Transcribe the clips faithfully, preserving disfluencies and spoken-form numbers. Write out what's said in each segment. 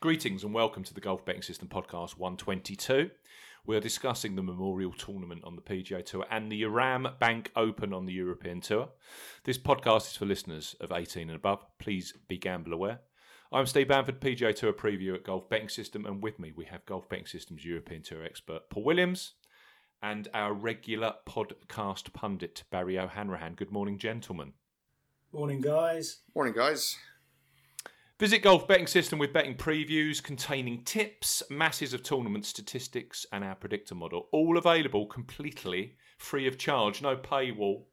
Greetings and welcome to the Golf Betting System podcast one twenty-two. We are discussing the Memorial Tournament on the P G A Tour and the Aram Bank Open on the European Tour. This podcast is for listeners of eighteen and above. Please be gamble aware. I'm Steve Bamford, P G A Tour preview at Golf Betting System, and with me we have Golf Betting System's European Tour expert Paul Williams and our regular podcast pundit Barry O'Hanrahan. Good morning, gentlemen. Morning, guys. Morning, guys. Visit Golf Betting System with betting previews containing tips, masses of tournament statistics and our predictor model. All available completely free of charge, no paywall.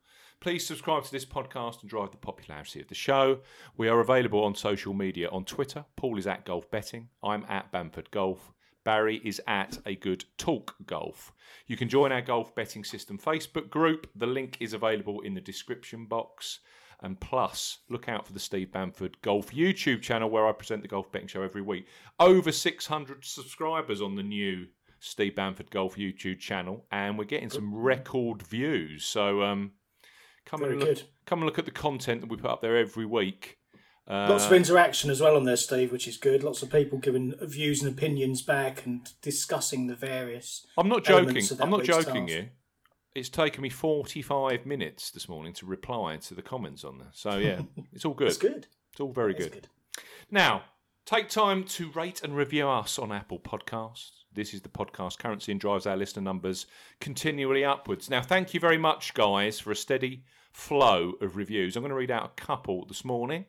Please subscribe to this podcast and drive the popularity of the show. We are available on social media on Twitter. Paul is at Golf Betting. I'm at Bamford Golf. Barry is at A Good Talk Golf. You can join our Golf Betting System Facebook group. The link is available in the description box. And plus, look out for the Steve Bamford Golf YouTube channel where I present the Golf Betting Show every week. Over six hundred subscribers on the new Steve Bamford Golf YouTube channel. And we're getting some record views. So um, come, and look, come and look at the content that we put up there every week. Uh, Lots of interaction as well on there, Steve, which is good. Lots of people giving views and opinions back and discussing the various I'm not joking. I'm not joking you. It's taken me forty-five minutes this morning to reply to the comments on there. So, yeah, it's all good. It's good. It's all very good. good. Now, take time to rate and review us on Apple Podcasts. This is the podcast currency and drives our listener numbers continually upwards. Now, thank you very much, guys, for a steady flow of reviews. I'm going to read out a couple this morning.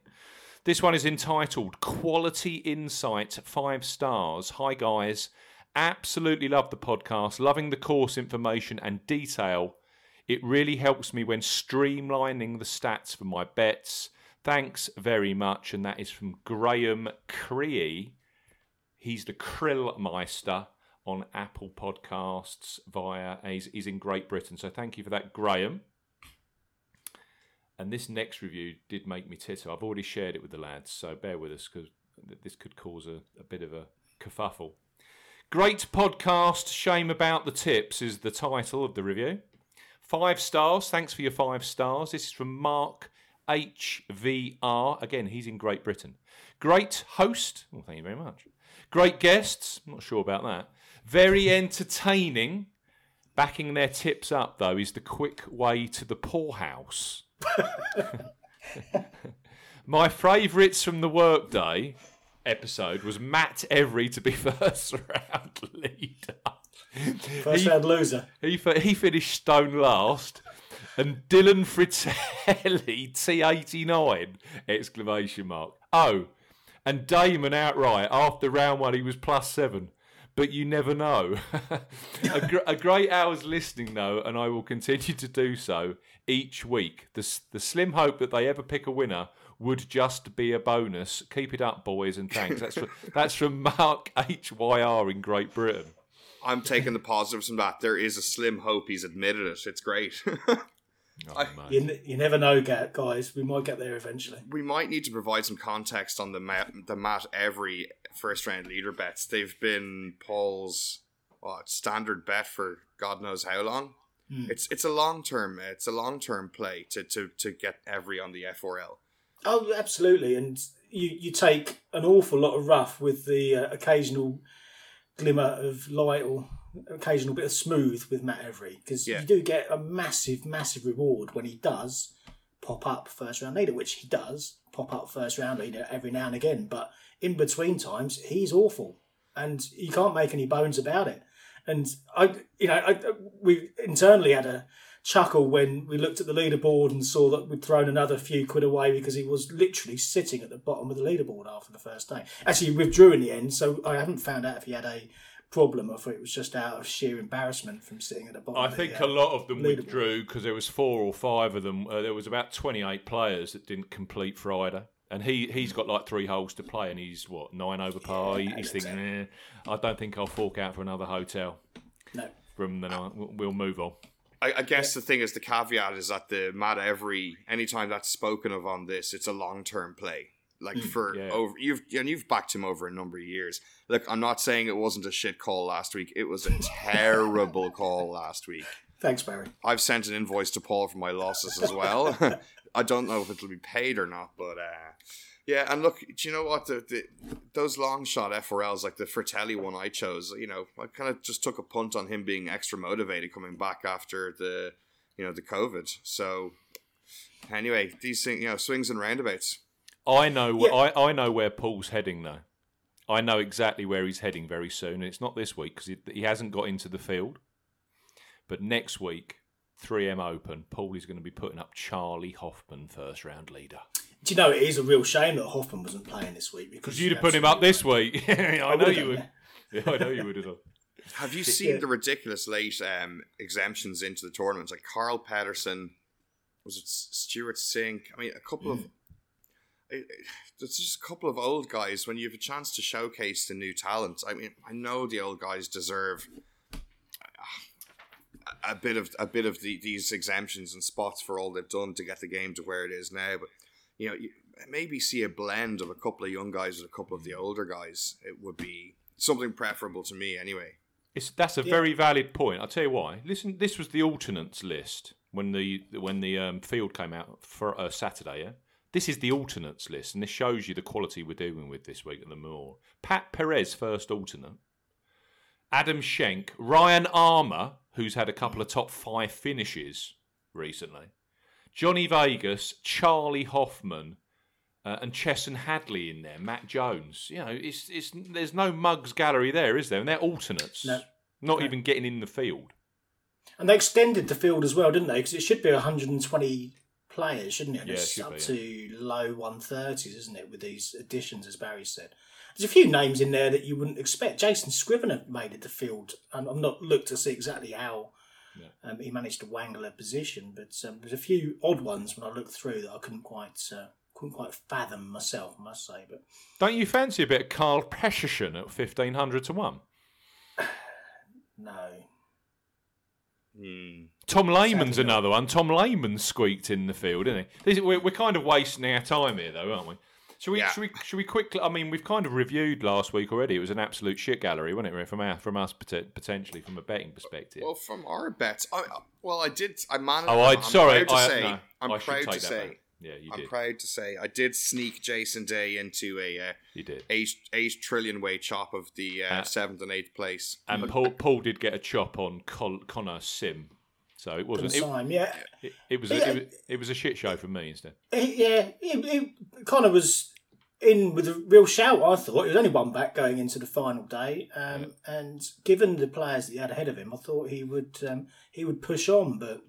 This one is entitled Quality Insight, five stars. Hi, guys. Absolutely love the podcast, loving the course information and detail. It really helps me when streamlining the stats for my bets. Thanks very much. And that is from Graham Cree. He's the Krillmeister on Apple Podcasts via, he's, he's in Great Britain. So thank you for that, Graham. And this next review did make me titter. I've already shared it with the lads, so bear with us because this could cause a, a bit of a kerfuffle. Great podcast, shame about the tips is the title of the review. Five stars, thanks for your five stars. This is from Mark H V R. Again, he's in Great Britain. Great host. Well, thank you very much. Great guests. I'm not sure about that. Very entertaining. Backing their tips up, though, is the quick way to the poorhouse. My favourites from the workday episode was Matt Every to be first round leader. First he, round loser. He, he finished stone last. And Dylan Fritelli, T eighty-nine, exclamation mark. Oh, and Damon outright. After round one, he was plus seven. But you never know. a, gr- a great hour's listening, though, and I will continue to do so each week. The, the slim hope that they ever pick a winner would just be a bonus. Keep it up, boys, and thanks. That's from, that's from Mark H Y R in Great Britain. I'm taking the positives from that. There is a slim hope. He's admitted it. It's great. oh, I, you, n- you never know, guys. We might get there eventually. We might need to provide some context on the Matt, the Matt Every first-round leader bets. They've been Paul's well, standard bet for God knows how long. Mm. It's it's a long-term it's a long-term play to, to, to get Every on the F R L. Oh, absolutely, and you, you take an awful lot of rough with the uh, occasional glimmer of light or occasional bit of smooth with Matt Every, because yeah. you do get a massive, massive reward when he does pop up first round leader, which he does pop up first round leader every now and again, but in between times he's awful, and you can't make any bones about it. And I, you know, I, we internally had a chuckle when we looked at the leaderboard and saw that we'd thrown another few quid away because he was literally sitting at the bottom of the leaderboard after the first day. Actually, he withdrew in the end, so I haven't found out if he had a problem or if it was just out of sheer embarrassment from sitting at the bottom. I of the, think uh, a lot of them withdrew because there was four or five of them. Uh, there was about twenty-eight players that didn't complete Friday. And he, he's got like three holes to play and he's, what, nine over par? Yeah, he's thinking, eh, I don't think I'll fork out for another hotel. No. From the night. We'll move on. I, I guess yeah. the thing is, the caveat is that the Matt Every, anytime that's spoken of on this, it's a long-term play. Like mm, for yeah. over, you've and you've backed him over a number of years. Look, I'm not saying it wasn't a shit call last week. It was a terrible call last week. Thanks, Barry. I've sent an invoice to Paul for my losses as well. I don't know if it'll be paid or not, but uh, Yeah, and look, do you know what? The, the, those long shot F R Ls, like the Fratelli one I chose, you know, I kind of just took a punt on him being extra motivated coming back after the, you know, the COVID. So anyway, these things, you know, swings and roundabouts. I know, yeah. I, I know where Paul's heading though. I know exactly where he's heading very soon. And it's not this week because he, he hasn't got into the field. But next week, three M Open, Paul is going to be putting up Charlie Hoffman, first round leader. Do you know, it is a real shame that Hoffman wasn't playing this week. Because you'd have put him up this week. I, I know you would. Yeah, I know you would have done. Have you seen yeah. the ridiculous late um, exemptions into the tournaments? Like Carl Pettersson, was it Stuart Sink? I mean, a couple mm. of... There's just a couple of old guys when you have a chance to showcase the new talent. I mean, I know the old guys deserve a bit of a bit of the, these exemptions and spots for all they've done to get the game to where it is now. But you know, you maybe see a blend of a couple of young guys with a couple of the older guys. It would be something preferable to me, anyway. It's that's a yeah. very valid point. I'll tell you why. Listen, this was the alternates list when the when the um, field came out for uh, Saturday. Yeah. This is the alternates list, and this shows you the quality we're dealing with this week at the Moor. Pat Perez, first alternate. Adam Schenk. Ryan Armour, who's had a couple of top five finishes recently. Johnny Vegas, Charlie Hoffman, uh, and Chesson Hadley in there. Matt Jones. You know, it's it's there's no mugs gallery there, is there? And they're alternates. No. Not no. even getting in the field. And they extended the field as well, didn't they? Because it should be one hundred twenty... players, shouldn't it? And yeah, it's it up be, yeah. to low one thirties, isn't it, with these additions, as Barry said. There's a few names in there that you wouldn't expect. Jason Scrivener made it to field. I'm, I'm not looked to see exactly how yeah. um, he managed to wangle a position, but um, there's a few odd ones when I looked through that I couldn't quite uh, couldn't quite fathom myself, I must say. But don't you fancy a bit of Carl Pettersson at fifteen hundred to one? No. Mm. Tom Lehman's another one. Tom Lehman squeaked in the field, didn't he? We're kind of wasting our time here, though, aren't we? Should we? Yeah. Should we? Should we quickly? I mean, we've kind of reviewed last week already. It was an absolute shit gallery, wasn't it? From our, from us potentially, from a betting perspective. Well, from our bets, I, well, I did. I managed. Oh, I'm sorry. Proud to I, say, no, I'm I proud to say. Back. Yeah, you did. I'm proud to say I did sneak Jason Day into a uh, you did. eight eight trillion way chop of the uh, uh, seventh and eighth place, and Paul Paul did get a chop on Col- Connor Sim, so it wasn't. It, time, yeah. it, it was a, yeah. it was it was a shit show for me instead. Yeah, it, it, Connor was in with a real shout. I thought he was only one back going into the final day, um, yeah. and given the players that he had ahead of him, I thought he would um, he would push on, but.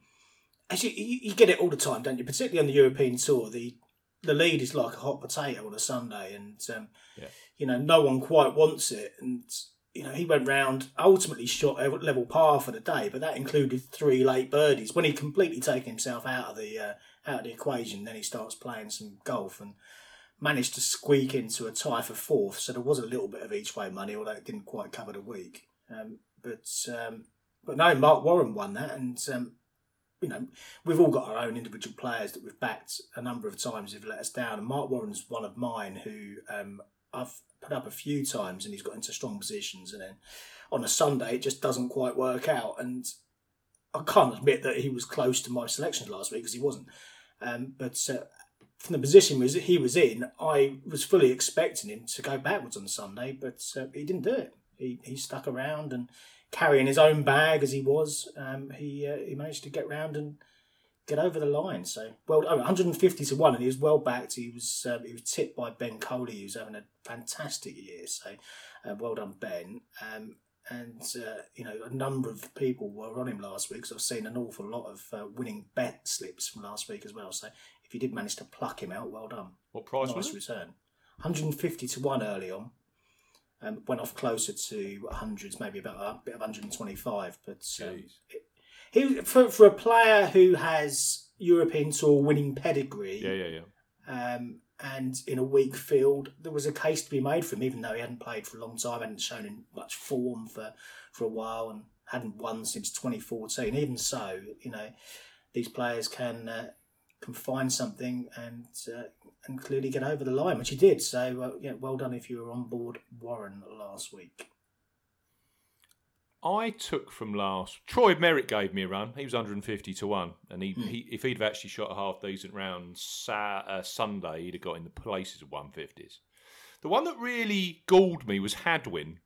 Actually, you get it all the time, don't you? Particularly on the European Tour, the the lead is like a hot potato on a Sunday, and um, yeah. you know no one quite wants it. And you know he went round, ultimately shot a level par for the day, but that included three late birdies. When he completely taken himself out of the uh, out of the equation, then he starts playing some golf and managed to squeak into a tie for fourth. So there was a little bit of each way money, although it didn't quite cover the week. Um, but um, but no, Mark Warren won that, and. Um, You know, we've all got our own individual players that we've backed a number of times who've let us down. And Mark Warren's one of mine who um, I've put up a few times and he's got into strong positions. And then on a Sunday, it just doesn't quite work out. And I can't admit that he was close to my selections last week because he wasn't. Um, but uh, from the position he was in, I was fully expecting him to go backwards on Sunday, but uh, he didn't do it. He, he stuck around and... carrying his own bag as he was, um, he uh, he managed to get round and get over the line. So well, oh, one hundred fifty to one, and he was well backed. He was um, he was tipped by Ben Coley, who's having a fantastic year. So uh, well done, Ben. Um, and uh, you know a number of people were on him last week. So I've seen an awful lot of uh, winning bet slips from last week as well. So if you did manage to pluck him out, well done. What price nice was it? Return? one hundred fifty to one early on. Um, went off closer to hundreds, maybe about a bit of one hundred twenty-five. But um, it, he for for a player who has European Tour winning pedigree, yeah, yeah, yeah. Um, and in a weak field, there was a case to be made for him, even though he hadn't played for a long time, hadn't shown in much form for for a while, and hadn't won since twenty fourteen. Even so, you know, these players can uh, can find something and. Uh, and clearly get over the line, which he did. So, uh, yeah, well done if you were on board Warren last week. I took from last... Troy Merritt gave me a run. He was one hundred fifty to one. And he, mm. he if he'd have actually shot a half-decent round sa- uh, Sunday, he'd have got in the places of one fifties. The one that really galled me was Hadwin.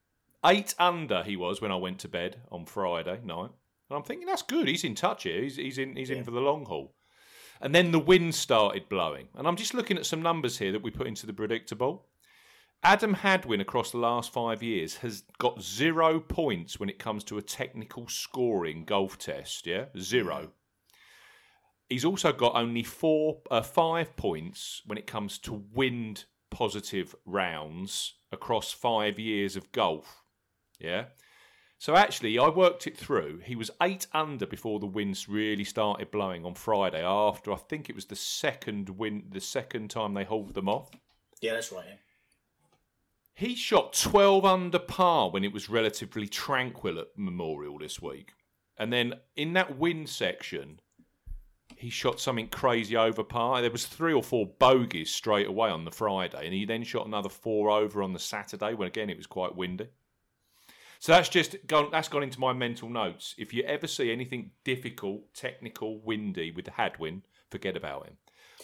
Eight under he was when I went to bed on Friday night. And I'm thinking, that's good. He's in touch here. He's, he's, in, he's yeah. in for the long haul. And then the wind started blowing. And I'm just looking at some numbers here that we put into the predictable. Adam Hadwin, across the last five years, has got zero points when it comes to a technical scoring golf test. Yeah, zero. He's also got only four, uh, five points when it comes to wind positive rounds across five years of golf. Yeah. So actually, I worked it through. He was eight under before the winds really started blowing on Friday. After I think it was the second wind, the second time they hauled them off. Yeah, that's right. Yeah. He shot twelve under par when it was relatively tranquil at Memorial this week. And then in that win section, he shot something crazy over par. There was three or four bogeys straight away on the Friday. And he then shot another four over on the Saturday when, again, it was quite windy. So that's just gone, that's gone into my mental notes. If you ever see anything difficult, technical, windy with Hadwin, forget about him.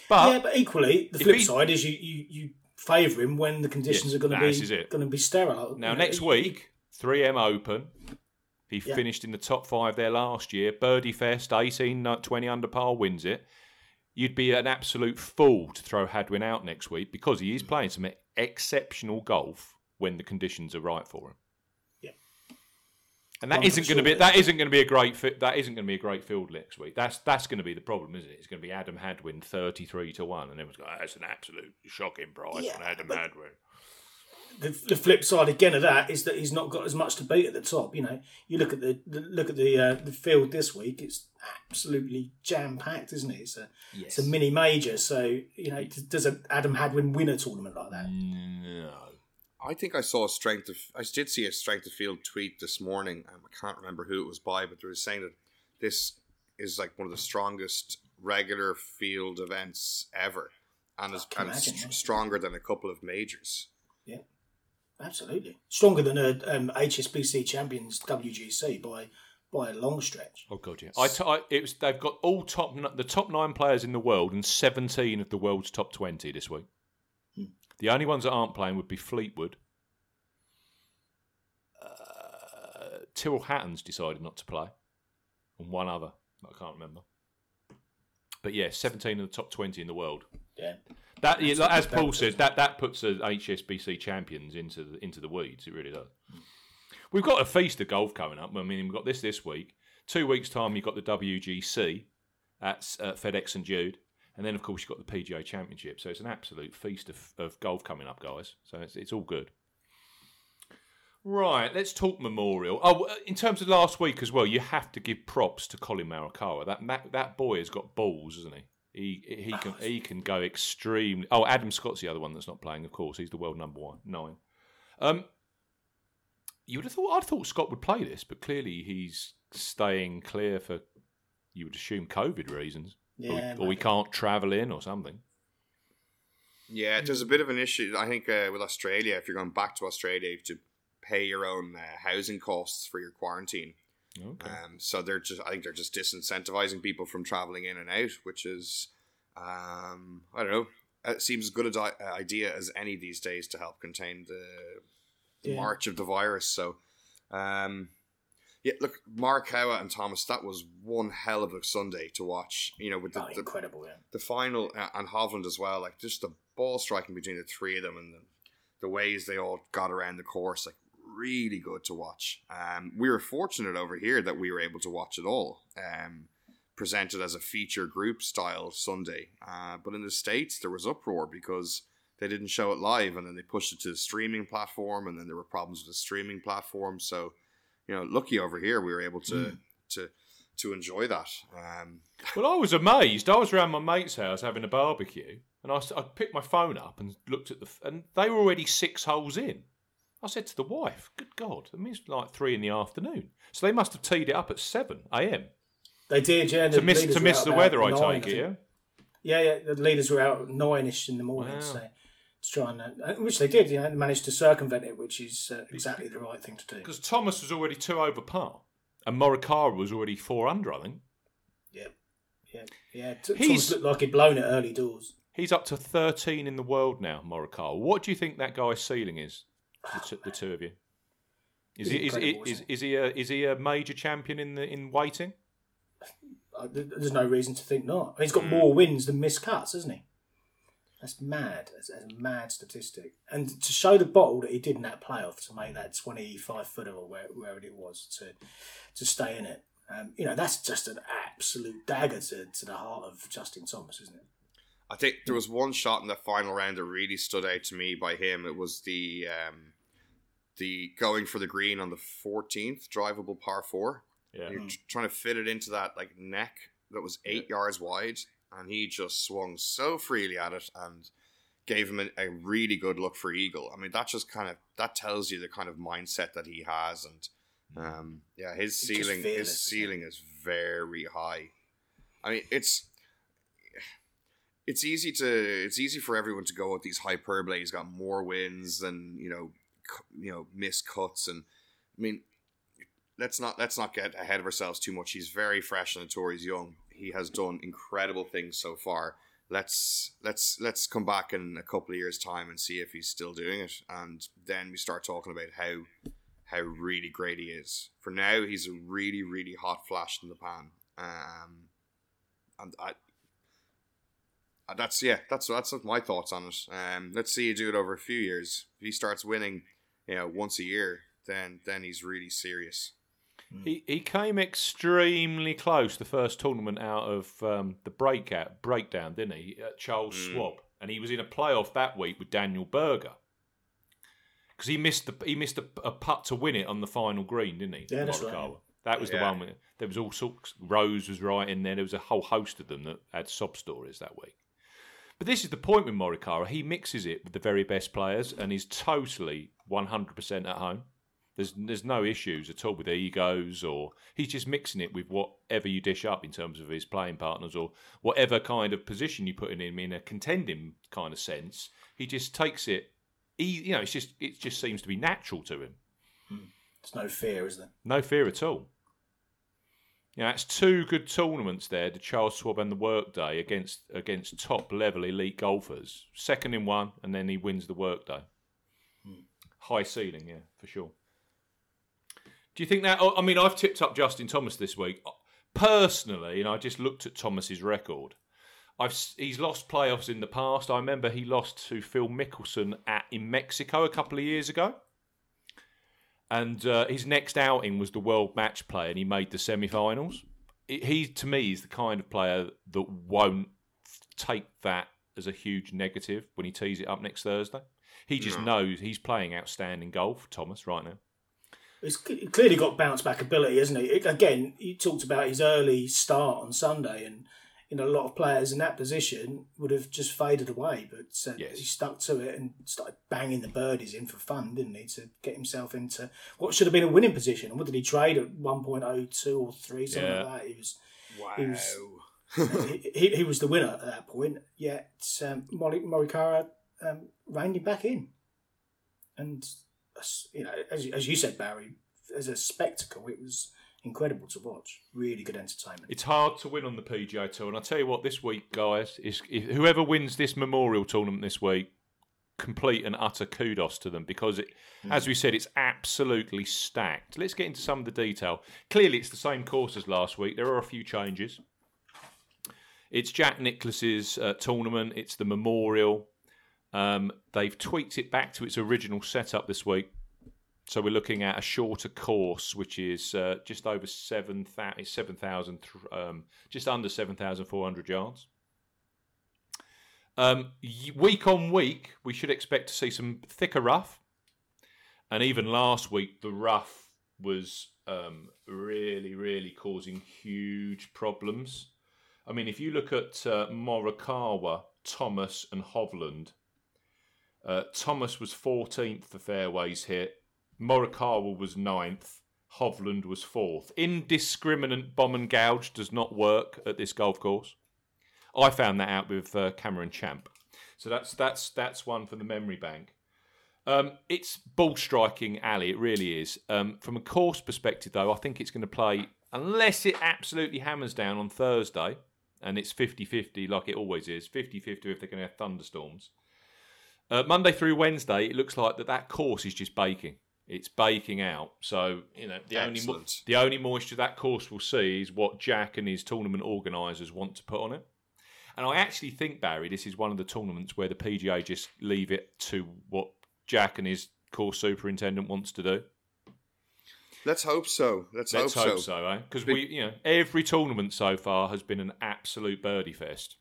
But yeah, but equally, the flip side is you... you, you... favour him when the conditions yes, are going to be going to be sterile. Now, you know, next week, three M Open. He yeah. finished in the top five there last year. Birdie Fest, eighteen, twenty under par, wins it. You'd be an absolute fool to throw Hadwin out next week because he is playing some exceptional golf when the conditions are right for him. Yeah, and that isn't going to be that isn't going to be a great fit. That isn't going to be a great field next week. That's that's going to be the problem, isn't it? It's going to be Adam Hadwin thirty-three to one, and everyone's going, oh, that's an absolute shocking price yeah, on Adam Hadwin. The, the flip side again of that is that he's not got as much to beat at the top. You know, you look at the, the look at the uh, the field this week; it's absolutely jam packed, isn't it? It's a yes. it's a mini major. So you know, does a Adam Hadwin win a tournament like that? No. I think I saw a strength of, I did see a strength of field tweet this morning. Um, I can't remember who it was by, but they were saying that this is like one of the strongest regular field events ever, and is and imagine, st- yeah. stronger than a couple of majors. Yeah, absolutely, stronger than a um, H S B C Champions W G C by by a long stretch. Oh god, yeah. I, t- I it was they've got all top the top nine players in the world and seventeen of the world's top twenty this week. The only ones that aren't playing would be Fleetwood. Uh, Tyrrell Hatton's decided not to play. And one other. I can't remember. But yeah, seventeen of the top twenty in the world. Yeah. That, yeah, like, as Paul says, that, that puts the H S B C champions into the, into the weeds. It really does. We've got a feast of golf coming up. I mean, we've got this this week. Two weeks' time, you've got the W G C at uh, FedEx Saint Jude. And then, of course, you've got the P G A Championship. So it's an absolute feast of, of golf coming up, guys. So it's, it's all good. Right, let's talk Memorial. Oh, in terms of last week as well, you have to give props to Collin Morikawa. That, that that boy has got balls, hasn't he? He he can he can go extremely... Oh, Adam Scott's the other one that's not playing, of course. He's the world number one, nine. Um, you would have thought I'd thought Scott would play this, but clearly he's staying clear for, you would assume, COVID reasons. Yeah, or, we, or we can't travel in or something. Yeah, there's a bit of an issue, I think, uh, with Australia. If you're going back to Australia, you have to pay your own uh, housing costs for your quarantine. Okay. Um, so they're just, I think they're just disincentivizing people from traveling in and out, which is, um, I don't know, it seems as good an di- idea as any these days to help contain the, the yeah. march of the virus. So, um yeah, look, Morikawa and Thomas, that was one hell of a Sunday to watch. You know, with the, oh, incredible, the, yeah. the final uh, and Hovland as well, like just the ball striking between the three of them and the, the ways they all got around the course, like really good to watch. Um, we were fortunate over here that we were able to watch it all, um, presented as a feature group style Sunday. Uh, but in the States, there was uproar because they didn't show it live and then they pushed it to the streaming platform and then there were problems with the streaming platform. So... You know, lucky over here we were able to mm. to to enjoy that. Um. Well, I was amazed. I was around my mate's house having a barbecue, and I, I picked my phone up and looked at the, and they were already six holes in. I said to the wife, "Good God, it means like three in the afternoon." So they must have teed it up at seven a m. They did, yeah. To miss to miss the weather, I take it. Yeah, yeah. The leaders were out nine-ish in the morning. Wow. So to try and uh, which they did. You know, managed to circumvent it, which is uh, exactly the right thing to do. Because Thomas was already two over par, and Morikawa was already four under, I think. Yeah, yeah, yeah. T- Thomas looked like he'd blown it early doors. He's up to thirteen in the world now, Morikawa. What do you think that guy's ceiling is? The, t- oh, the two of you. Is he is he, is, is he a is he a major champion in the in waiting? There's no reason to think not. He's got more wins than missed cuts, hasn't he? That's mad. That's a mad statistic. And to show the bottle that he did in that playoff to make that twenty-five footer or wherever it was to to stay in it, um, you know, that's just an absolute dagger to, to the heart of Justin Thomas, isn't it? I think there was one shot in the final round that really stood out to me by him. It was the um, the going for the green on the fourteenth, drivable par four. Yeah. You're trying to fit it into that like neck that was eight yeah. yards wide, and he just swung so freely at it and gave him a, a really good look for eagle. I mean, that just kind of that tells you the kind of mindset that he has, and um, yeah, his He's ceiling, his ceiling is very high. I mean, it's it's easy to it's easy for everyone to go with these hyperbole. He's got more wins than you know, cu- you know, missed cuts, and I mean. Let's not let's not get ahead of ourselves too much. He's very fresh on the tour. He's young. He has done incredible things so far. Let's let's let's come back in a couple of years' time and see if he's still doing it. And then we start talking about how how really great he is. For now, he's a really really hot flash in the pan. Um, and I, I that's yeah that's that's my thoughts on it. Um, let's see you do it over a few years. If he starts winning, you know, once a year, then then he's really serious. He he came extremely close the first tournament out of um, the breakout breakdown, didn't he? At Charles mm. Schwab, and he was in a playoff that week with Daniel Berger because he missed the he missed a, a putt to win it on the final green, didn't he? Yeah, that's right. That was yeah. the one where there was all sorts. Rose was right in there. There was a whole host of them that had sob stories that week. But this is the point with Morikawa. He mixes it with the very best players, and he's totally one hundred percent at home. There's there's no issues at all with egos, or he's just mixing it with whatever you dish up in terms of his playing partners or whatever kind of position you put him in, in a contending kind of sense. He just takes it, he, you know, it's just it just seems to be natural to him. There's no fear, is there? No fear at all. You know, that's two good tournaments there, the Charles Schwab and the Workday, against against top-level elite golfers. Second in one, and then he wins the Workday. Mm. High ceiling, yeah, for sure. Do you think that... I mean, I've tipped up Justin Thomas this week. Personally, and I just looked at Thomas's record, I've he's lost playoffs in the past. I remember he lost to Phil Mickelson at in Mexico a couple of years ago. And uh, his next outing was the World Match Play, and he made the semi-finals. It, he, to me, is the kind of player that won't take that as a huge negative when he tees it up next Thursday. He just knows he's playing outstanding golf, Thomas, right now. He's clearly got bounce-back ability, hasn't he? Again, you talked about his early start on Sunday, and you know a lot of players in that position would have just faded away, but uh, yes. he stuck to it and started banging the birdies in for fun, didn't he, to get himself into what should have been a winning position. And what did he trade at one point oh two or three, something yeah. like that? He was, wow. He was, he, he, he was the winner at that point, yet um, Morikawa um, reined him back in. And... You know, as as you said, Barry, as a spectacle, it was incredible to watch. Really good entertainment. It's hard to win on the P G A Tour, and I tell you what, this week, guys, is whoever wins this Memorial Tournament this week, complete and utter kudos to them because, it, mm. as we said, it's absolutely stacked. Let's get into some of the detail. Clearly, it's the same course as last week. There are a few changes. It's Jack Nicklaus's uh, tournament. It's the Memorial. Um, they've tweaked it back to its original setup this week, so we're looking at a shorter course, which is uh, just over seven thousand, seven thousand, um, just under seven thousand four hundred yards. Um, week on week, we should expect to see some thicker rough, and even last week, the rough was um, really, really causing huge problems. I mean, if you look at uh, Morikawa, Thomas, and Hovland. Uh, Thomas was fourteenth for fairways hit. Morikawa was ninth. Hovland was fourth. Indiscriminate bomb and gouge does not work at this golf course. I found that out with uh, Cameron Champ. So that's that's that's one from the memory bank. Um, it's ball striking alley, it really is. Um, from a course perspective, though, I think it's going to play, unless it absolutely hammers down on Thursday, and it's fifty-fifty like it always is, fifty-fifty if they're going to have thunderstorms. Uh, Monday through Wednesday, it looks like that, that course is just baking. It's baking out. So, you know, the only mo- the only moisture that course will see is what Jack and his tournament organisers want to put on it. And I actually think, Barry, this is one of the tournaments where the P G A just leave it to what Jack and his course superintendent wants to do. Let's hope so. Let's, Let's hope, hope so. Because, so, eh? Be- we, you know, every tournament so far has been an absolute birdie fest.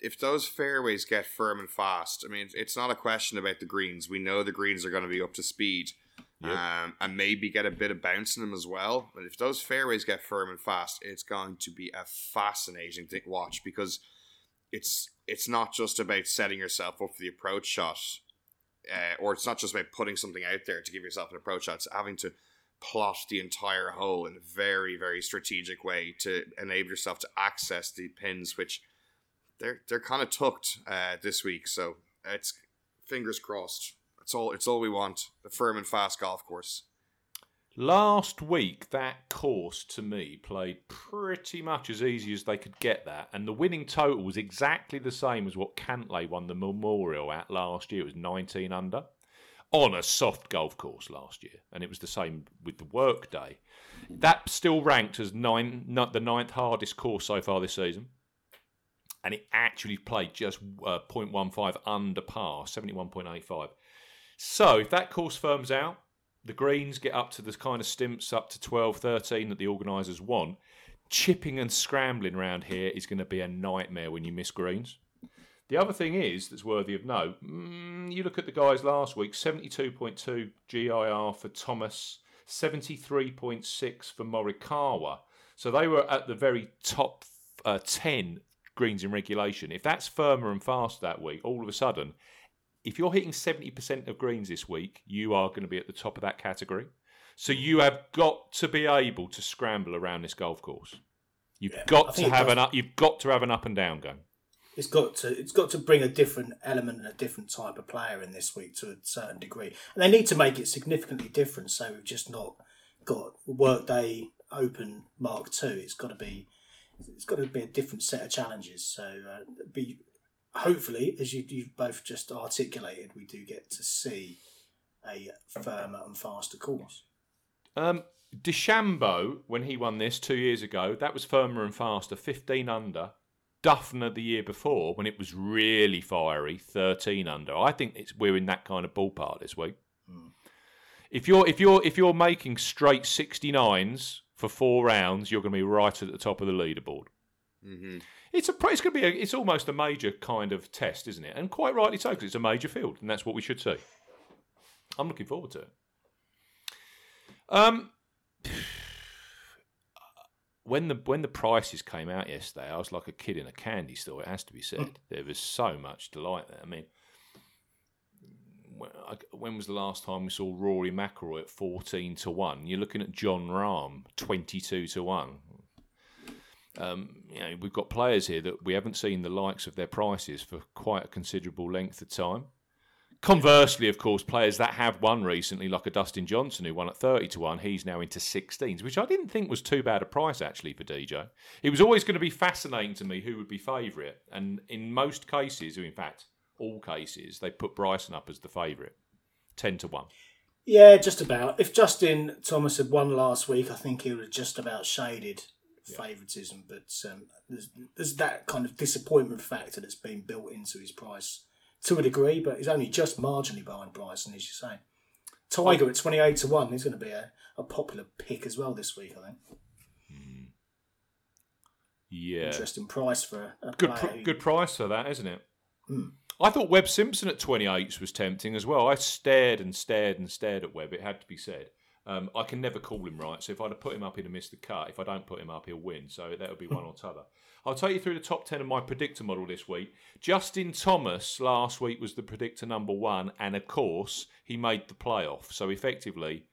If those fairways get firm and fast, I mean, it's not a question about the greens. We know the greens are going to be up to speed, yep. um, and maybe get a bit of bounce in them as well. But if those fairways get firm and fast, it's going to be a fascinating thing to watch, because it's it's not just about setting yourself up for the approach shot, uh, or it's not just about putting something out there to give yourself an approach shot. It's having to plot the entire hole in a very, very strategic way to enable yourself to access the pins, which... They're they're kind of tucked uh, this week, so it's fingers crossed. It's all it's all we want. The firm and fast golf course. Last week, that course to me played pretty much as easy as they could get that, and the winning total was exactly the same as what Cantlay won the Memorial at last year. It was nineteen under on a soft golf course last year, and it was the same with the work day. That still ranked as nine, not the ninth hardest course so far this season. And it actually played just uh, zero point one five under par, seventy-one point eight five. So if that course firms out, the greens get up to the kind of stimps up to twelve, thirteen that the organisers want. Chipping and scrambling around here is going to be a nightmare when you miss greens. The other thing is that's worthy of note, mm, you look at the guys last week, seventy-two point two G I R for Thomas, seventy-three point six for Morikawa. So they were at the very top uh, ten greens in regulation. If that's firmer and fast that week, all of a sudden, if you're hitting seventy percent of greens this week, you are going to be at the top of that category. So you have got to be able to scramble around this golf course. You've yeah, got to have an up, you've got to have an up and down game. It's got to it's got to bring a different element and a different type of player in this week to a certain degree. And they need to make it significantly different, so we've just not got Workday Open Mark two. It's got to be It's got to be a different set of challenges. So, uh, be hopefully, as you, you've both just articulated, we do get to see a firmer and faster course. Um, DeChambeau, when he won this two years ago, that was firmer and faster, fifteen under. Duffner the year before, when it was really fiery, thirteen under. I think it's we're in that kind of ballpark this week. Mm. If you're if you're if you're making straight sixty-nines. For four rounds, you're going to be right at the top of the leaderboard. Mm-hmm. It's a, it's going to be, a, it's almost a major kind of test, isn't it? And quite rightly so, because it's a major field, and that's what we should see. I'm looking forward to it. Um, when the when the prices came out yesterday, I was like a kid in a candy store. It has to be said, there was so much delight there. I mean, when was the last time we saw Rory McIlroy at fourteen to one? You're looking at John Rahm, twenty-two to one. Um, you know, we've got players here that we haven't seen the likes of their prices for quite a considerable length of time. Conversely, of course, players that have won recently, like a Dustin Johnson who won at thirty to one, he's now into sixteens, which I didn't think was too bad a price actually for D J. It was always going to be fascinating to me who would be favourite, and in most cases, in fact, all cases, they put Bryson up as the favourite, ten to one. Yeah, just about. If Justin Thomas had won last week, I think he would have just about shaded yeah. favouritism, but um, there's, there's that kind of disappointment factor that's been built into his price to a degree, but he's only just marginally behind Bryson, as you say. Tiger oh. at twenty-eight to one, he's going to be a, a popular pick as well this week, I think. Mm. Yeah. Interesting price for a, a good player. Pr- who... Good price for that, isn't it? Mm. I thought Webb Simpson at twenty-eight was tempting as well. I stared and stared and stared at Webb. It had to be said. Um, I can never call him right. So if I'd have put him up, he'd have missed the cut. If I don't put him up, he'll win. So that would be one or t'other. I'll take you through the top ten of my predictor model this week. Justin Thomas last week was the predictor number one. And of course, he made the playoff. So effectively,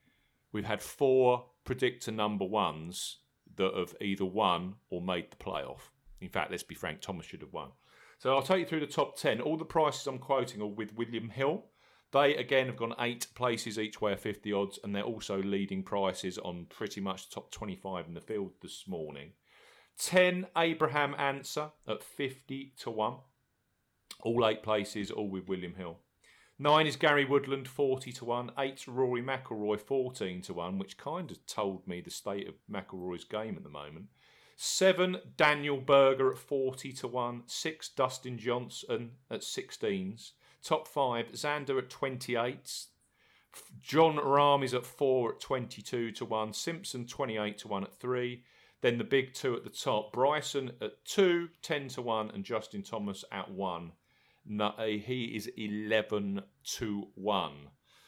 we've had four predictor number ones that have either won or made the playoff. In fact, let's be frank, Thomas should have won. So I'll take you through the top ten. All the prices I'm quoting are with William Hill. They, again, have gone eight places each way at fifty odds, and they're also leading prices on pretty much the top twenty-five in the field this morning. ten, Abraham Ancer at fifty to one. All eight places, all with William Hill. nine is Gary Woodland, forty to one. eight, Rory McIlroy, fourteen to one, which kind of told me the state of McIlroy's game at the moment. seven, Daniel Berger at forty to one. six, Dustin Johnson at sixteens. Top five, Xander at twenty-eights. John Rahm is at four at twenty-two to one. Simpson, twenty-eight to one at three. Then the big two at the top, Bryson at two, ten to one, and Justin Thomas at one. No, he is eleven to one.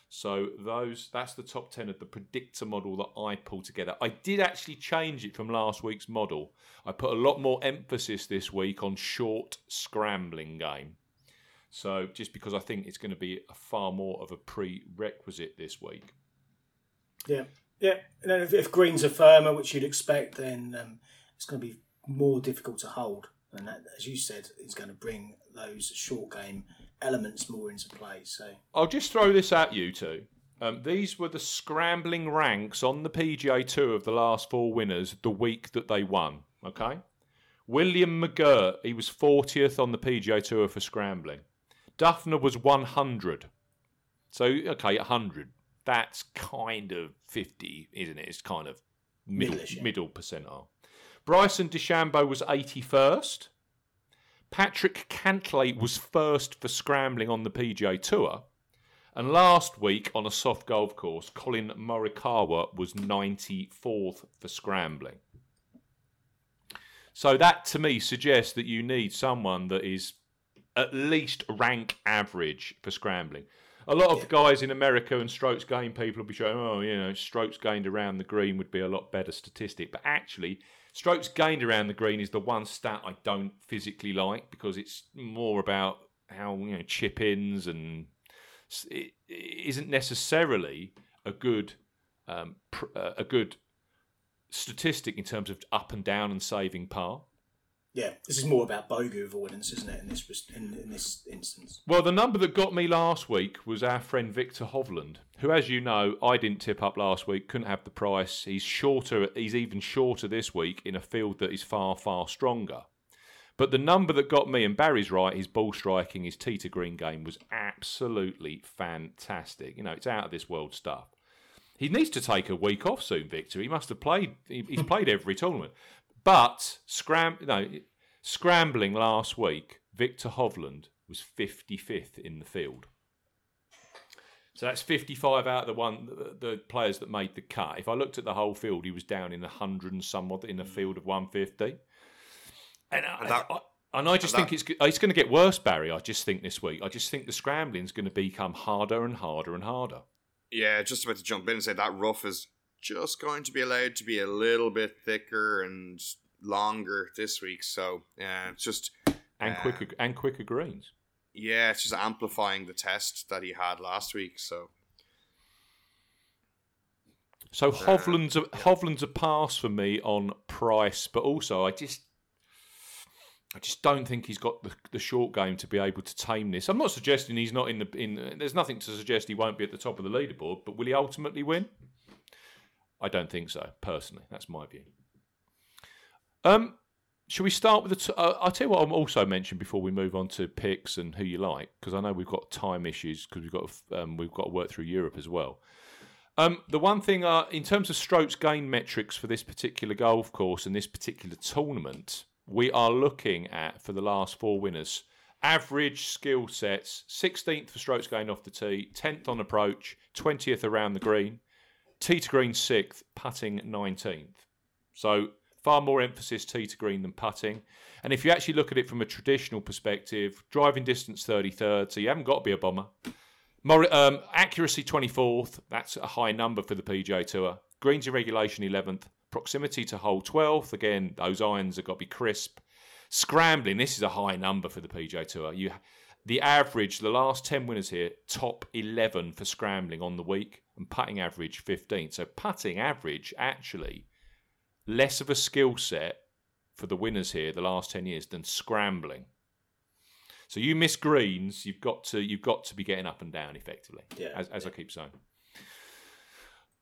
So those that's the top ten of the predictor model that I pulled together. I did actually change it from last week's model. I put a lot more emphasis this week on short scrambling game. So just because I think it's going to be a far more of a prerequisite this week. Yeah, yeah. And then if, if greens are firmer, which you'd expect, then um, it's going to be more difficult to hold. And that, as you said, is going to bring those short game elements more into play. So I'll just throw this at you two. Um, these were the scrambling ranks on the P G A Tour of the last four winners the week that they won. Okay, William McGirt, he was fortieth on the P G A Tour for scrambling. Duffner was one hundred. So okay, one hundred. That's kind of fifty, isn't it? It's kind of middle yeah. middle percentile. Bryson DeChambeau was eighty-first. Patrick Cantlay was first for scrambling on the P G A Tour. And last week on a soft golf course, Collin Morikawa was ninety-fourth for scrambling. So that to me suggests that you need someone that is at least rank average for scrambling. A lot of guys in America and strokes gained people will be showing, oh, you know, strokes gained around the green would be a lot better statistic. But actually, strokes gained around the green is the one stat I don't physically like because it's more about how, you know, chip-ins, and it isn't necessarily a good um, pr- uh, a good statistic in terms of up and down and saving par. Yeah, this is more about bogey avoidance, isn't it, in this in, in this instance? Well, the number that got me last week was our friend Victor Hovland, who, as you know, I didn't tip up last week, couldn't have the price. He's shorter, he's even shorter this week in a field that is far, far stronger. But the number that got me, and Barry's right, his ball striking, his tee to green game was absolutely fantastic. You know, it's out of this world stuff. He needs to take a week off soon, Victor. He must have played, he's played every tournament. But scram- no, scrambling last week, Victor Hovland was fifty-fifth in the field. So that's fifty-five out of the one the players that made the cut. If I looked at the whole field, he was down in one hundred and somewhat in a field of one hundred fifty. And I, and, that, I, and I just and think that, it's it's going to get worse, Barry, I just think this week. I just think the scrambling is going to become harder and harder and harder. Yeah, just about to jump in and say that rough is just going to be allowed to be a little bit thicker and longer this week. So, yeah, it's just... And uh, quicker and quicker greens. Yeah, it's just amplifying the test that he had last week, so... So, uh, Hovland's, a, yeah. Hovland's a pass for me on price, but also I just... I just don't think he's got the, the short game to be able to tame this. I'm not suggesting he's not in the... in. There's nothing to suggest he won't be at the top of the leaderboard, but will he ultimately win? I don't think so, personally. That's my view. Um, shall we start with the... T- uh, I'll tell you what I'll also mention before we move on to picks and who you like, because I know we've got time issues because we've got um, we've got to work through Europe as well. Um, the one thing, uh, in terms of strokes gain metrics for this particular golf course and this particular tournament, we are looking at, for the last four winners, average skill sets, sixteenth for strokes gained off the tee, tenth on approach, twentieth around the green, tee to green sixth, putting nineteenth. So far more emphasis tee to green than putting. And if you actually look at it from a traditional perspective, driving distance thirty-third, so you haven't got to be a bomber. More, um, accuracy twenty-fourth, that's a high number for the P G A Tour. Greens in regulation eleventh. Proximity to hole twelfth, again, those irons have got to be crisp. Scrambling, this is a high number for the P G A Tour. You, the average, the last ten winners here, top eleven for scrambling on the week. And putting average fifteenth. So putting average, actually, less of a skill set for the winners here the last ten years than scrambling. So you miss greens, you've got to you've got to be getting up and down effectively. Yeah, as as yeah. I keep saying.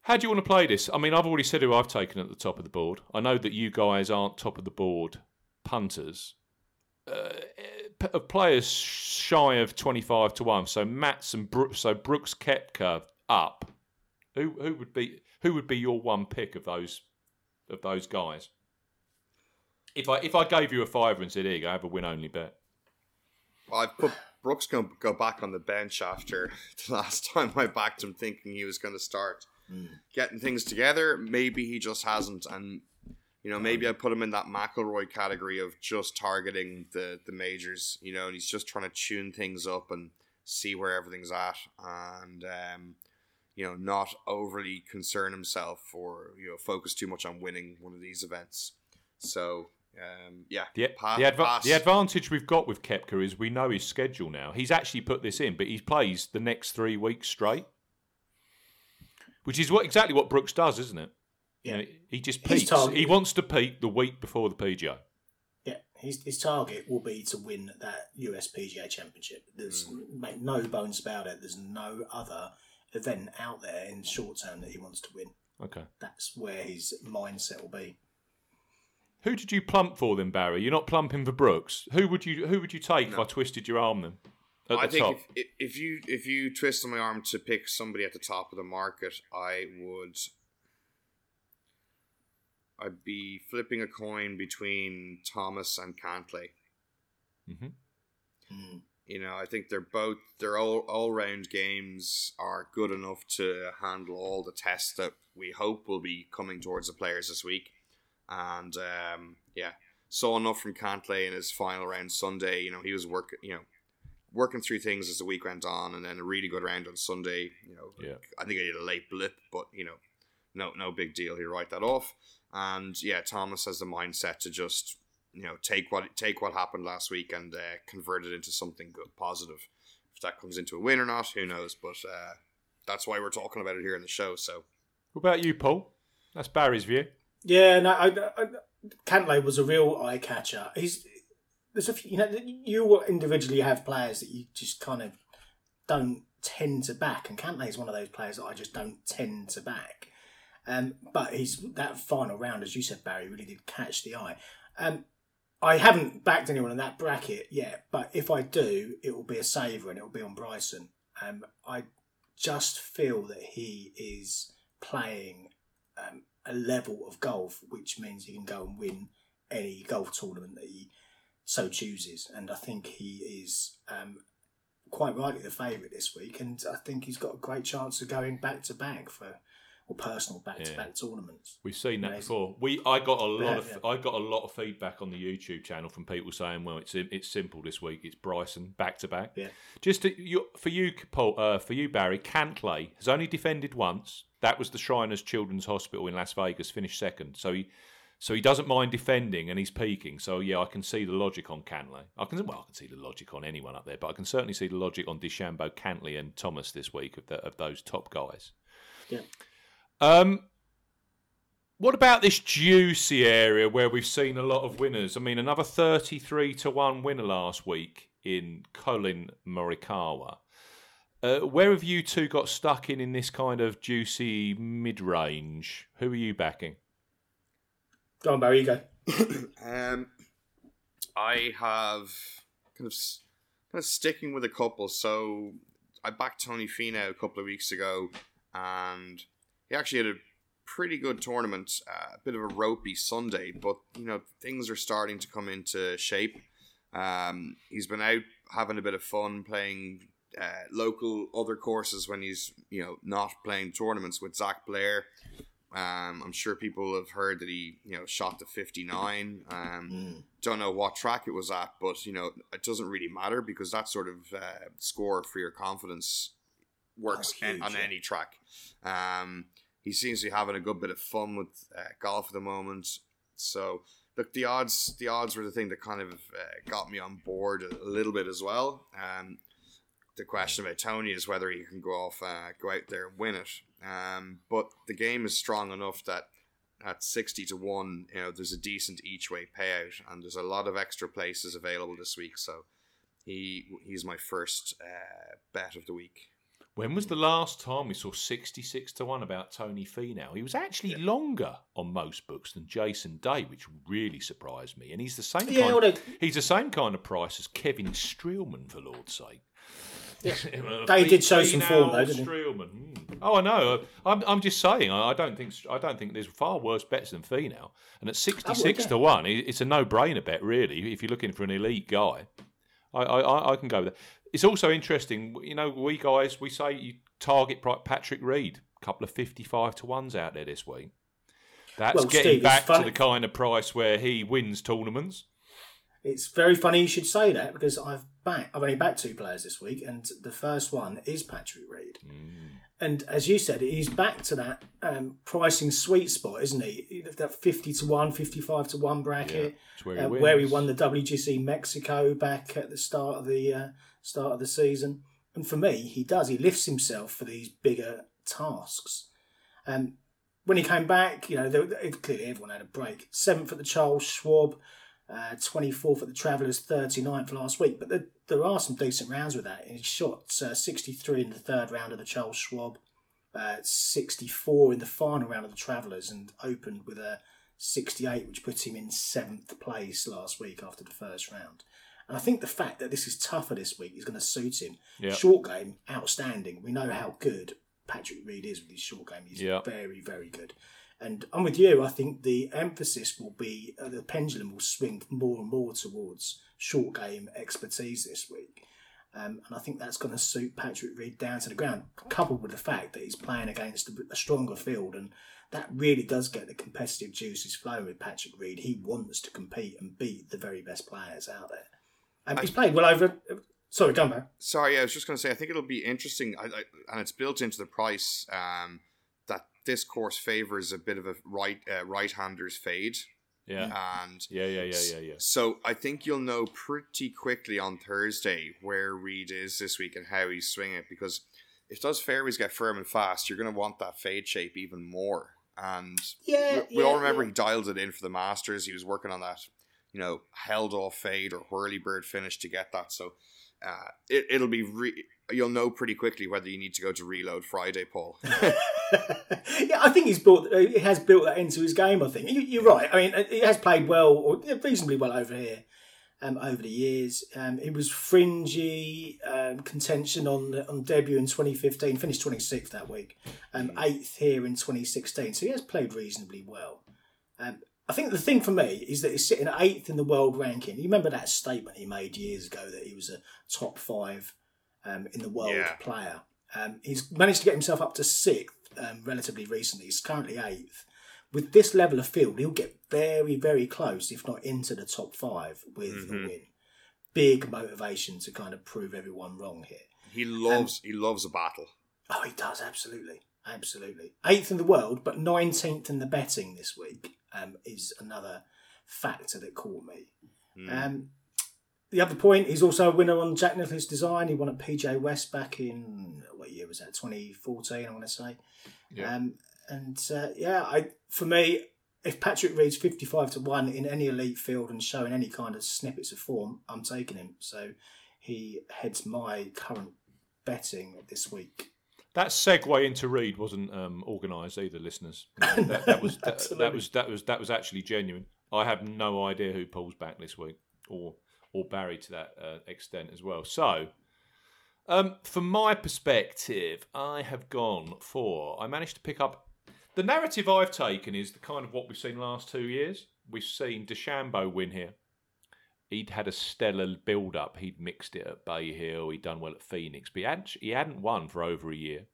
How do you want to play this? I mean, I've already said who I've taken at the top of the board. I know that you guys aren't top of the board punters. Uh, players shy of twenty-five to one. So Mats and Bro- so Brooks Koepka up. Who who would be who would be your one pick of those of those guys? If I if I gave you a fiver and said, "Here you go, have a win only bet." Well, I've put Brooks going to go back on the bench after the last time I backed him, thinking he was going to start. Mm. Getting things together, maybe he just hasn't, and you know, maybe I put him in that McIlroy category of just targeting the the majors, you know, and he's just trying to tune things up and see where everything's at, and um, you know, not overly concern himself or you know focus too much on winning one of these events. So um, yeah, the, pa- the, adva- the advantage we've got with Koepka is we know his schedule now. He's actually put this in, but he plays the next three weeks straight. Which is what exactly what Brooks does, isn't it? Yeah, you know, he just peaks. Target, he wants to peak the week before the P G A. Yeah, his his target will be to win that U S P G A Championship. There's mm. make no bones about it. There's no other event out there in short term that he wants to win. Okay, that's where his mindset will be. Who did you plump for then, Barry? You're not plumping for Brooks. Who would you who would you take no. if I twisted your arm then? I think if, if you if you twisted my arm to pick somebody at the top of the market, I would. I'd be flipping a coin between Thomas and Cantlay. Mm-hmm. You know, I think they're both their all all round games are good enough to handle all the tests that we hope will be coming towards the players this week, and um, yeah, saw enough from Cantlay in his final round Sunday. You know, he was working. You know. Working through things as the week went on, and then a really good round on Sunday. You know, yeah. I think I did a late blip, but you know, no, no big deal. He'll write that off. And yeah, Thomas has the mindset to just you know take what take what happened last week and uh, convert it into something good, positive. If that comes into a win or not, who knows? But uh, that's why we're talking about it here in the show. So, what about you, Paul? That's Barry's view. Yeah, no, I, I, Cantlay was a real eye catcher. He's There's a few, you know, you will individually have players that you just kind of don't tend to back, and Cantlay is one of those players that I just don't tend to back. Um, but he's that final round, as you said, Barry, really did catch the eye. Um, I haven't backed anyone in that bracket yet, but if I do, it will be a saver and it will be on Bryson. Um, I just feel that he is playing um, a level of golf, which means he can go and win any golf tournament that he so chooses, and I think he is um, quite rightly the favourite this week, and I think he's got a great chance of going back to back for or personal back to back tournaments. We've seen that Amazing. before. We I got a lot yeah, of yeah. I got a lot of feedback on the YouTube channel from people saying, "Well, it's it's simple this week. It's Bryson back to back." Yeah. Just to, you, for you, Paul, uh, for you, Barry, Cantlay has only defended once. That was the Shriners Children's Hospital in Las Vegas. Finished second, so he. So he doesn't mind defending, and he's peaking. So yeah, I can see the logic on Cantlay. I can well, I can see the logic on anyone up there, but I can certainly see the logic on DeChambeau, Cantlay, and Thomas this week of the, of those top guys. Yeah. Um. What about this juicy area where we've seen a lot of winners? I mean, another thirty-three to one winner last week in Collin Morikawa. Uh, where have you two got stuck in in this kind of juicy mid-range? Who are you backing? Go on, Barry, you go. um, I have kind of kind of sticking with a couple. So I backed Tony Finau a couple of weeks ago, and he actually had a pretty good tournament, uh, a bit of a ropey Sunday, but you know things are starting to come into shape. Um, he's been out having a bit of fun playing uh, local other courses when he's you know not playing tournaments with Zach Blair. Um, I'm sure people have heard that he, you know, shot the fifty-nine. Um, mm. Don't know what track it was at, but you know, it doesn't really matter because that sort of uh, score for your confidence works huge, on yeah. any track. Um, he seems to be having a good bit of fun with uh, golf at the moment. So, look, the odds, the odds were the thing that kind of uh, got me on board a little bit as well. Um, the question about Tony is whether he can go off, uh, go out there and win it. Um, but the game is strong enough that at sixty to one, you know, there's a decent each way payout, and there's a lot of extra places available this week. So he he's my first uh, bet of the week. When was the last time we saw sixty-six to one about Tony Finau? He was actually yeah. longer on most books than Jason Day, which really surprised me. And he's the same yeah, kind. Of, he's the same kind of price as Kevin Streelman, for Lord's sake. Yeah. Day did show Finau, some form, though, didn't he? Streelman. Oh, I know. I'm, I'm just saying. I don't think. I don't think there's far worse bets than Finau. And at sixty-six oh, okay. to one, it's a no-brainer bet, really. If you're looking for an elite guy, I, I, I can go with that. It's also interesting, you know, we guys, we say you target Patrick Reed, a couple of fifty-five to ones out there this week. That's well, getting Steve, back to the kind of price where he wins tournaments. It's very funny you should say that, because I've back, I've only backed two players this week, and the first one is Patrick Reed. Mm. And as you said, he's back to that um, pricing sweet spot, isn't he? That fifty to one, fifty-five to one bracket, yeah, where, he uh, where he won the W G C Mexico back at the start of the... Uh, start of the season. And for me, he does. He lifts himself for these bigger tasks. And um, when he came back, you know, there, clearly everyone had a break. seventh at the Charles Schwab, uh, twenty-fourth at the Travellers, thirty-ninth last week. But the, there are some decent rounds with that. He shot uh, sixty-three in the third round of the Charles Schwab, uh, sixty-four in the final round of the Travellers, and opened with a sixty-eight, which put him in seventh place last week after the first round. And I think the fact that this is tougher this week is going to suit him. Yep. Short game, outstanding. We know how good Patrick Reed is with his short game. He's yep. very, very good. And I'm with you. I think the emphasis will be, uh, the pendulum will swing more and more towards short game expertise this week. Um, and I think that's going to suit Patrick Reed down to the ground, coupled with the fact that he's playing against a stronger field. And that really does get the competitive juices flowing with Patrick Reed. He wants to compete and beat the very best players out there. Um, he's played well over... Sorry, go on, man. Sorry, I was just going to say, I think it'll be interesting, I, I, and it's built into the price, um, that this course favours a bit of a right, uh, right-hander's fade. Yeah. And yeah, yeah, yeah, yeah, yeah. So I think you'll know pretty quickly on Thursday where Reed is this week and how he's swinging it, because if those fairways get firm and fast, you're going to want that fade shape even more. And yeah, we, we yeah, all remember yeah. he dialed it in for the Masters. He was working on that, you know, held off fade or whirly bird finish to get that. So uh, it, it'll be, re- you'll know pretty quickly whether you need to go to reload Friday, Paul. yeah, I think he's built, he has built that into his game, I think. You, you're right. I mean, he has played well, or reasonably well over here um, over the years. Um, it was fringy um, contention on on debut in twenty fifteen, finished twenty-sixth that week, um, eighth here in twenty sixteen. So he has played reasonably well. Um, I think the thing for me is that he's sitting eighth in the world ranking. You remember that statement he made years ago that he was a top five um, in the world yeah. player. Um, he's managed to get himself up to sixth um, relatively recently. He's currently eighth. With this level of field, he'll get very, very close, if not into the top five with mm-hmm. the win. Big motivation to kind of prove everyone wrong here. He loves, um, he loves a battle. Oh, he does, absolutely. Absolutely. Eighth in the world, but nineteenth in the betting this week um, is another factor that caught me. Mm. Um, the other point, he's also a winner on Jack Nicklaus Design. He won at P G A West back in, what year was that, twenty fourteen, I want to say. Yeah. Um, and uh, yeah, I for me, if Patrick Reed's fifty-five to one in any elite field and showing any kind of snippets of form, I'm taking him. So he heads my current betting this week. That segue into Reed wasn't um, organised either, listeners. No, that, that was that, that was that was that was actually genuine. I have no idea who pulls back this week, or or Barry to that uh, extent as well. So, um, from my perspective, I have gone for. I managed to pick up the narrative I've taken is the kind of what we've seen the last two years. We've seen DeChambeau win here. He'd had a stellar build-up. He'd mixed it at Bay Hill. He'd done well at Phoenix. But he hadn't, he hadn't won for over a year.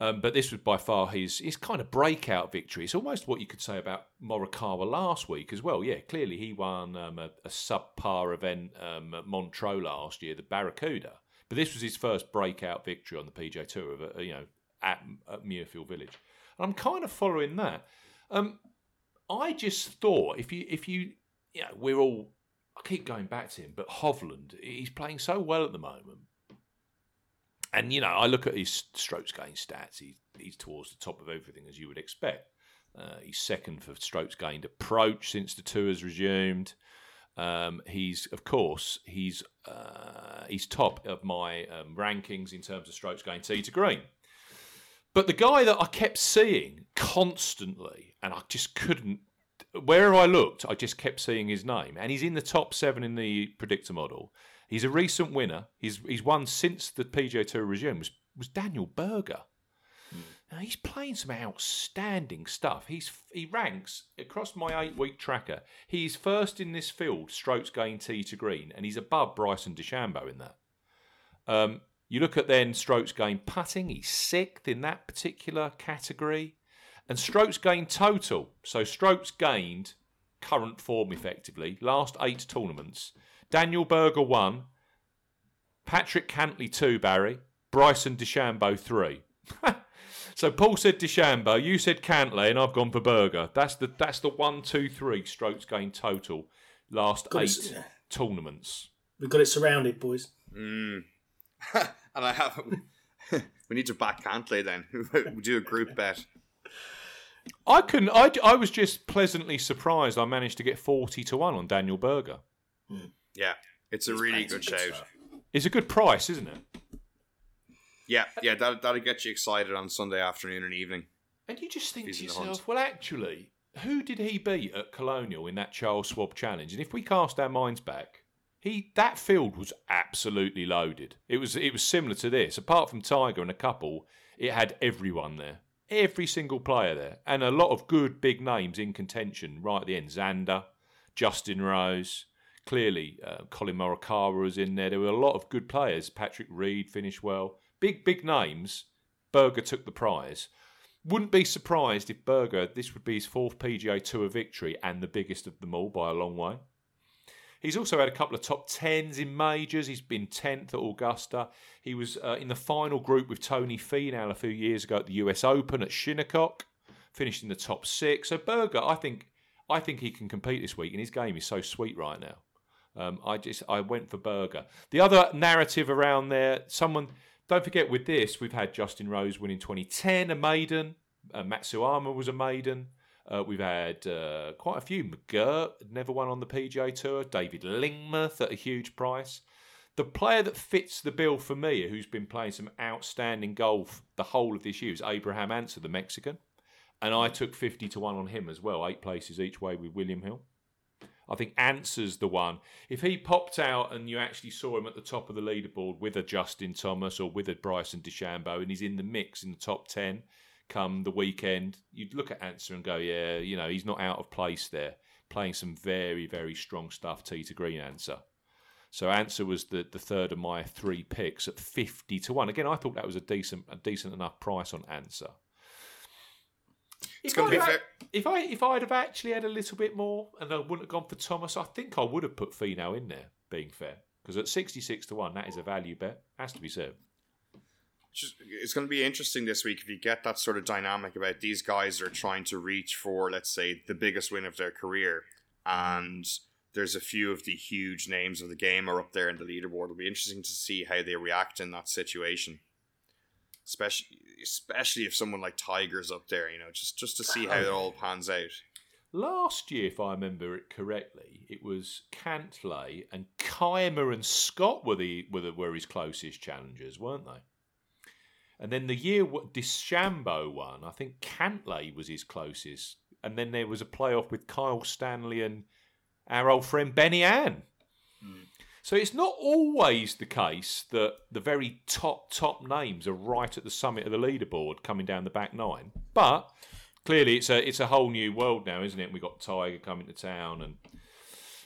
Um, but this was by far his, his kind of breakout victory. It's almost what you could say about Morikawa last week as well. Yeah, clearly he won um, a, a subpar event um, at Montreux last year, the Barracuda. But this was his first breakout victory on the P G A Tour, of, you know, at, at Muirfield Village. And I'm kind of following that. Um, I just thought, if you, if you, you know, we're all... I keep going back to him, but Hovland, he's playing so well at the moment. And, you know, I look at his strokes gained stats. He, he's towards the top of everything, as you would expect. Uh, he's second for strokes gained approach since the tour has resumed. Um, he's, of course, he's uh, he's top of my um, rankings in terms of strokes going tee to green. But the guy that I kept seeing constantly, and I just couldn't, wherever I looked, I just kept seeing his name. And he's in the top seven in the predictor model. He's a recent winner. He's he's won since the P G A Tour resumed. Was, was Daniel Berger. Now, he's playing some outstanding stuff. He's He ranks, across my eight-week tracker, he's first in this field, strokes gained tee to green, and he's above Bryson DeChambeau in that. Um, you look at then strokes gained putting, he's sixth in that particular category. And strokes gained total, so strokes gained, current form effectively, last eight tournaments. Daniel Berger one, Patrick Cantlay two, Barry, Bryson DeChambeau three. So Paul said DeChambeau, you said Cantlay, and I've gone for Berger. That's the that's the one, two, three strokes gained total last God, eight tournaments. We've got it surrounded, boys. Mm. And I have. We need to back Cantlay then. We do a group bet. I couldn't. I, I was just pleasantly surprised. I managed to get forty to one on Daniel Berger. Mm. Yeah, it's a it's really good shout. Stuff. It's a good price, isn't it? Yeah, yeah, that, that'll get you excited on Sunday afternoon and evening. And you just think to yourself, well, actually, who did he beat at Colonial in that Charles Schwab challenge? And if we cast our minds back, he that field was absolutely loaded. It was it was similar to this. Apart from Tiger and a couple, it had everyone there. Every single player there. And a lot of good big names in contention right at the end. Xander, Justin Rose, clearly uh, Collin Morikawa was in there. There were a lot of good players. Patrick Reed finished well. Big, big names. Berger took the prize. Wouldn't be surprised if Berger, this would be his fourth P G A Tour victory and the biggest of them all by a long way. He's also had a couple of top tens in majors. He's been tenth at Augusta. He was uh, in the final group with Tony Finau a few years ago at the U S Open at Shinnecock. Finished in the top six. So Berger, I think, I think he can compete this week, and his game is so sweet right now. Um, I just, I went for Berger. The other narrative around there, someone... Don't forget, with this, we've had Justin Rose win in twenty ten, a maiden. Uh, Matsuyama was a maiden. Uh, we've had uh, quite a few. McGirt never won on the P G A Tour. David Lingmuth at a huge price. The player that fits the bill for me, who's been playing some outstanding golf the whole of this year, is Abraham Ancer, the Mexican. And I took fifty to one on him as well, eight places each way with William Hill. I think Ancer's the one. If he popped out and you actually saw him at the top of the leaderboard with a Justin Thomas or with a Bryson DeChambeau, and he's in the mix in the top ten come the weekend, you'd look at Ancer and go, yeah, you know, he's not out of place there. Playing some very, very strong stuff, tee to green Ancer. So Ancer was the, the third of my three picks at fifty to one. Again, I thought that was a decent a decent enough price on Ancer. It's if, I'd have, if I if I'd have actually had a little bit more and I wouldn't have gone for Thomas, I think I would have put Finau in there. Being fair, because at sixty-six to one, that is a value bet. Has to be said. It's going to be interesting this week if you get that sort of dynamic about these guys are trying to reach for, let's say, the biggest win of their career, and there's a few of the huge names of the game are up there in the leaderboard. It'll be interesting to see how they react in that situation. Especially, especially if someone like Tiger's up there, you know, just, just to see how it all pans out. Last year, if I remember it correctly, it was Cantlay and Keimer and Scott were the were the, were his closest challengers, weren't they? And then the year DeChambeau won, I think Cantlay was his closest. And then there was a playoff with Kyle Stanley and our old friend Benny Ann. Mm. So it's not always the case that the very top, top names are right at the summit of the leaderboard coming down the back nine. But clearly it's a it's a whole new world now, isn't it? We've got Tiger coming to town, and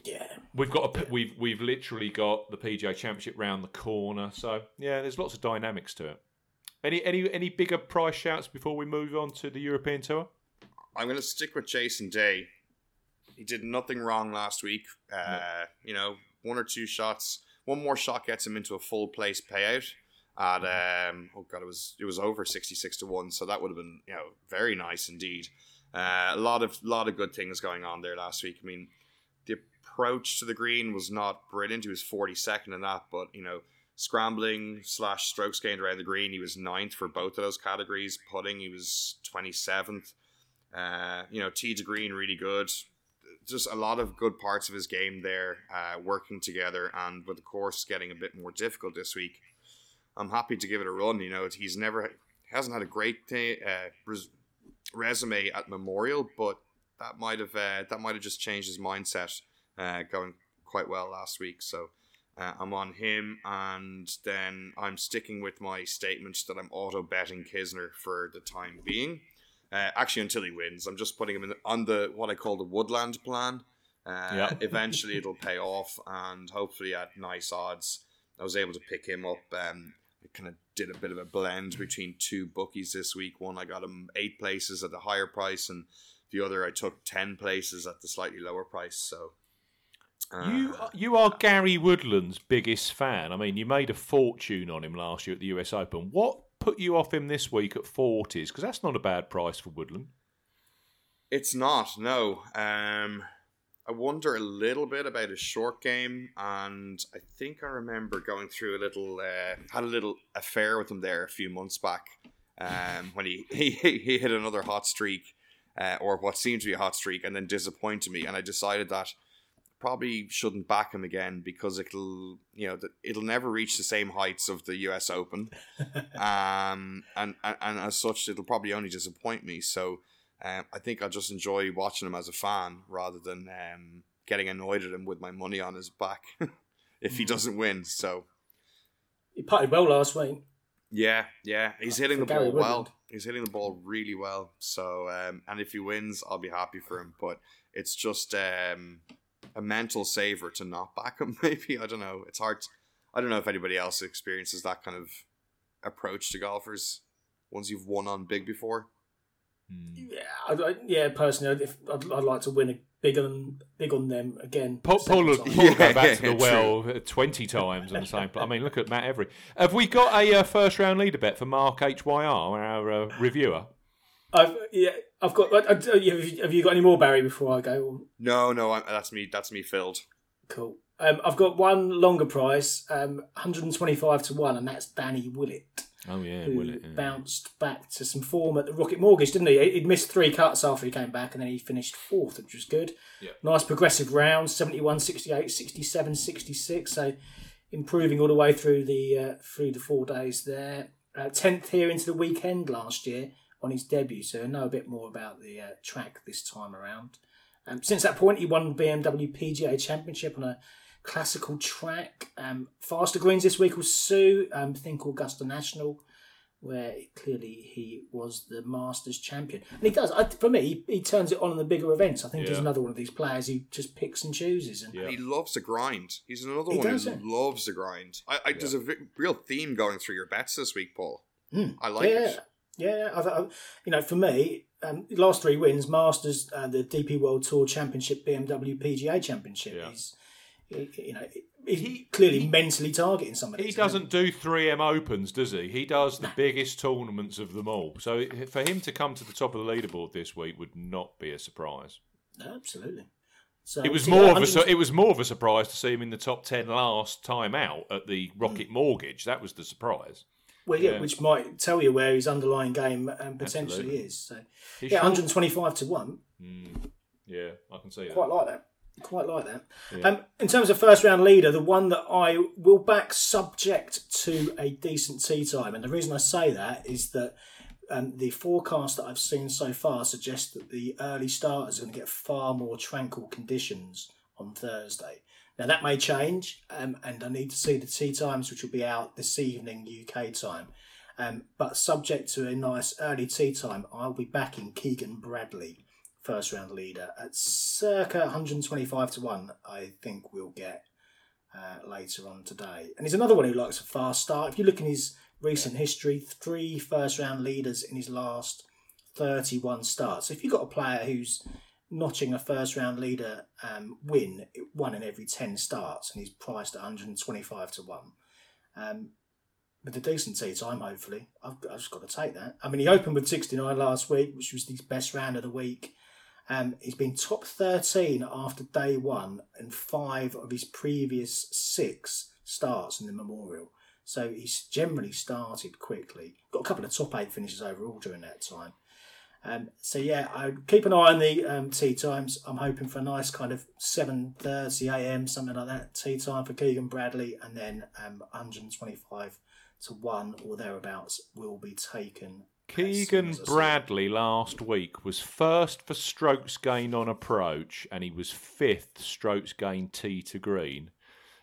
yeah, we've got a, we've we've literally got the P G A Championship round the corner. So yeah, there's lots of dynamics to it. Any any any bigger price shouts before we move on to the European Tour? I'm going to stick with Jason Day. He did nothing wrong last week. Uh, no. You know. One or two shots. One more shot gets him into a full place payout. At um, oh god, it was it was over sixty-six to one. So that would have been, you know, very nice indeed. Uh, a lot of lot of good things going on there last week. I mean, the approach to the green was not brilliant. He was forty-second in that, but you know, scrambling slash strokes gained around the green, he was ninth for both of those categories. Putting, he was twenty-seventh. Uh, you know, tee to green really good. just a lot of good parts of his game there uh, working together. And with the course getting a bit more difficult this week, I'm happy to give it a run. You know, he's never hasn't had a great t- uh, res- resume at Memorial, but that might have uh, that might have just changed his mindset uh, going quite well last week. So uh, I'm on him, and then I'm sticking with my statement that I'm auto betting Kisner for the time being. Uh, actually, until he wins, I'm just putting him in the, on the what I call the Woodland plan. Uh, yep. Eventually, it'll pay off, and hopefully at nice odds. I was able to pick him up. Um, I kind of did a bit of a blend between two bookies this week. One, I got him eight places at the higher price, and the other, I took ten places at the slightly lower price. So uh, you are, you are Gary Woodland's biggest fan. I mean, you made a fortune on him last year at the U S Open. What put you off him this week at forties? Because that's not a bad price for Woodland. It's not, no. Um... I wonder a little bit about his short game, and I think I remember going through a little, uh, had a little affair with him there a few months back um, when he, he, he hit another hot streak, uh, or what seemed to be a hot streak, and then disappointed me, and I decided that probably shouldn't back him again because it'll, you know, it'll never reach the same heights of the U S Open, um, and, and, and as such, it'll probably only disappoint me, so... Um, I think I just enjoy watching him as a fan rather than um, getting annoyed at him with my money on his back if he doesn't win. So he putted well last week. Yeah, yeah, he's hitting the ball well. He's hitting the ball really well. So um, and if he wins, I'll be happy for him. But it's just um, a mental saver to not back him. Maybe I don't know. It's hard. To, I don't know if anybody else experiences that kind of approach to golfers once you've won on big before. Yeah, I, yeah. Personally, if, I'd, I'd like to win a big on big on them again. Paul, Paul will yeah, go back to the well true. twenty times on the same. I mean, look at Matt Every. Have we got a uh, first round leader bet for Mark H Y R, our uh, reviewer? I've yeah, I've got. I, I, have you got any more, Barry? Before I go, no, no, I, that's me. That's me filled. Cool. Um, I've got one longer price, um, one hundred twenty-five to one, and that's Danny Willett. Oh, yeah, who Willett, yeah. Bounced back to some form at the Rocket Mortgage, didn't he? He'd missed three cuts after he came back, and then he finished fourth, which was good. Yeah. Nice progressive round, seventy-one, sixty-eight, sixty-seven, sixty-six. So improving all the way through the uh, through the four days there. Uh, tenth here into the weekend last year on his debut, so I know a bit more about the uh, track this time around. Um, since that point, he won B M W P G A Championship on a classical track. Um, faster greens this week was Sue, um, thing called Augusta National, where clearly he was the Masters champion. And he does, I, for me, he, he turns it on in the bigger events. I think yeah. he's another one of these players who just picks and chooses. And yeah. he loves the grind. He's another he one who it. loves the grind. I, I, yeah. There's a v- real theme going through your bets this week, Paul. Mm. I like yeah. it. Yeah, I, I, you know, for me, um, last three wins, Masters, uh, the D P World Tour Championship, B M W P G A Championship yeah. is... You know, he's he, clearly he, mentally targeting somebody. He doesn't do three M Opens, does he? He does the nah. biggest tournaments of them all. So for him to come to the top of the leaderboard this week would not be a surprise. Absolutely. So it was more that, of a just... it was more of a surprise to see him in the top ten last time out at the Rocket mm. Mortgage. That was the surprise. Well, yeah, yeah, which might tell you where his underlying game um, potentially Absolutely. is. So he's yeah, short. one hundred twenty-five to one. Mm. Yeah, I can see that. Quite like that. Quite like that. Yeah. Um, in terms of first round leader, the one that I will back subject to a decent tee time. And the reason I say that is that um, the forecast that I've seen so far suggests that the early starters are going to get far more tranquil conditions on Thursday. Now, that may change, um, and I need to see the tee times, which will be out this evening U K time. Um, but subject to a nice early tee time, I'll be backing Keegan Bradley. First round leader at circa one hundred twenty-five to one, I think we'll get uh, later on today. And he's another one who likes a fast start. If you look in his recent history, three first round leaders in his last thirty-one starts. So if you've got a player who's notching a first round leader um, win, one in every ten starts, and he's priced at one hundred twenty-five to one. Um, With a decent tee time, hopefully. I've, I've just got to take that. I mean, he opened with sixty-nine last week, which was his best round of the week. Um, he's been top thirteen after day one and five of his previous six starts in the Memorial. So he's generally started quickly. Got a couple of top eight finishes overall during that time. Um, so yeah, I keep an eye on the um, tea times. I'm hoping for a nice kind of seven thirty a m, something like that, tea time for Keegan Bradley, and then um, one twenty-five to one or thereabouts will be taken. Keegan Bradley last week was first for strokes gained on approach, and he was fifth strokes gained tee to green.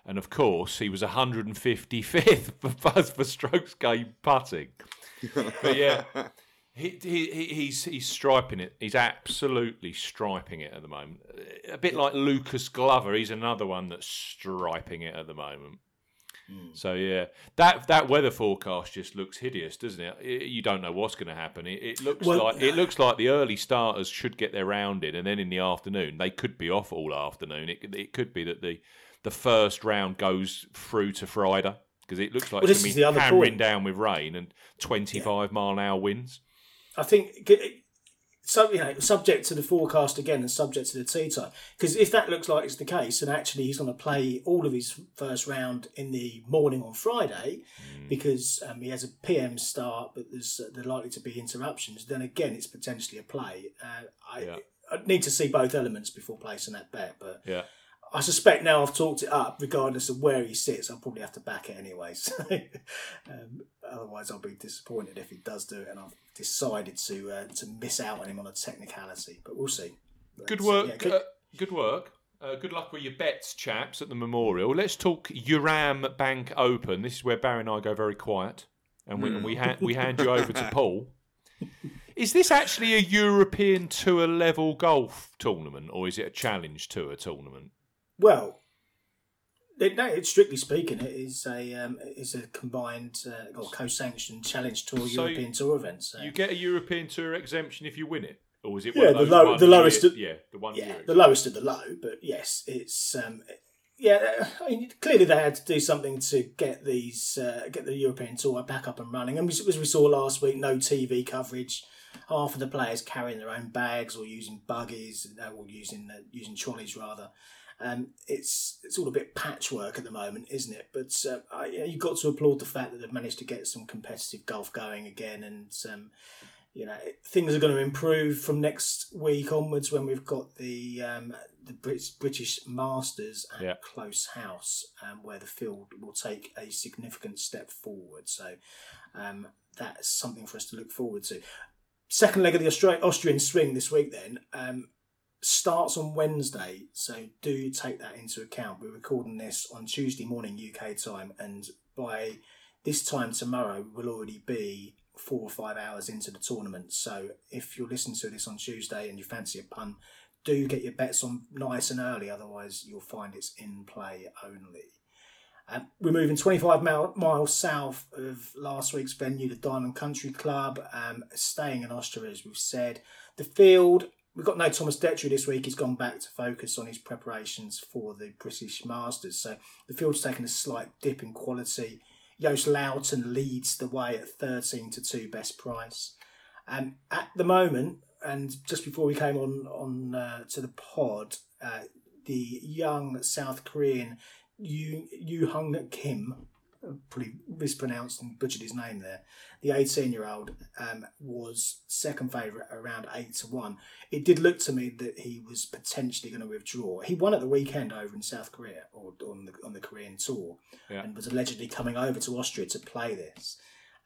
And of course, he was one hundred fifty-fifth for, for strokes gained putting. But yeah, he, he, he's he's striping it. He's absolutely striping it at the moment. A bit like Lucas Glover. He's another one that's striping it at the moment. Mm. So yeah, that that weather forecast just looks hideous, doesn't it? it you don't know what's going to happen. It, it looks well, like it looks like the early starters should get their round in, and then in the afternoon they could be off all afternoon. It it could be that the, the first round goes through to Friday because it looks like well, it's going to be hammering down with rain and twenty-five yeah. mile an hour winds. I think so. You know, subject to the forecast again and subject to the tee time. Because if that looks like it's the case, and actually he's going to play all of his first round in the morning on Friday, mm. because um, he has a P M start, but there's uh, there likely to be interruptions. Then again, it's potentially a play. Uh, I, yeah. I need to see both elements before placing that bet, but. Yeah. I suspect now I've talked it up, regardless of where he sits, I'll probably have to back it anyway. So, um, otherwise, I'll be disappointed if he does do it, and I've decided to uh, to miss out on him on a technicality. But we'll see. Let's good work. See. Yeah, good. Uh, good work. Uh, good luck with your bets, chaps, at the Memorial. Let's talk European Bank Open. This is where Barry and I go very quiet, and we mm. and we, ha- we hand you over to Paul. Is this actually a European Tour level golf tournament, or is it a Challenge Tour tournament? Well, it, no, it's strictly speaking, it is a um, is a combined uh, or co-sanctioned Challenge Tour so European Tour event. So you get a European Tour exemption if you win it, or is it one yeah, of those the, low, the lowest? Year, of, yeah, the one. Yeah, the lowest of the low. But yes, it's um, yeah. I mean, clearly they had to do something to get these uh, get the European Tour back up and running, and as we saw last week, no T V coverage. Half of the players carrying their own bags or using buggies, or using uh, using trolleys rather. Um, it's it's all a bit patchwork at the moment, isn't it? But uh, I, you know, you've got to applaud the fact that they've managed to get some competitive golf going again, and um, you know things are going to improve from next week onwards when we've got the um, the Brit- British Masters at yeah. Close House, um, where the field will take a significant step forward. So um, that's something for us to look forward to. Second leg of the Austra- Austrian swing this week, then. Um, starts on Wednesday, so do take that into account. We're recording this on Tuesday morning U K time, and by this time tomorrow we'll already be four or five hours into the tournament. So if you're listening to this on Tuesday and you fancy a pun, do get your bets on nice and early, otherwise you'll find it's in play only. Um, we're moving twenty-five miles south of last week's venue, the Diamond Country Club, um, staying in Austria as we've said. The field... We've got no Thomas Detry this week. He's gone back to focus on his preparations for the British Masters. So the field's taken a slight dip in quality. Joost Loutton leads the way at thirteen to two best price. Um, at the moment, and just before we came on, on uh, to the pod, uh, the young South Korean Yoo Yoo Hung Kim, probably mispronounced and butchered his name there. The eighteen-year-old um, was second favourite around eight to one. It did look to me that he was potentially going to withdraw. He won at the weekend over in South Korea or on the on the Korean tour yeah. and was allegedly coming over to Austria to play this,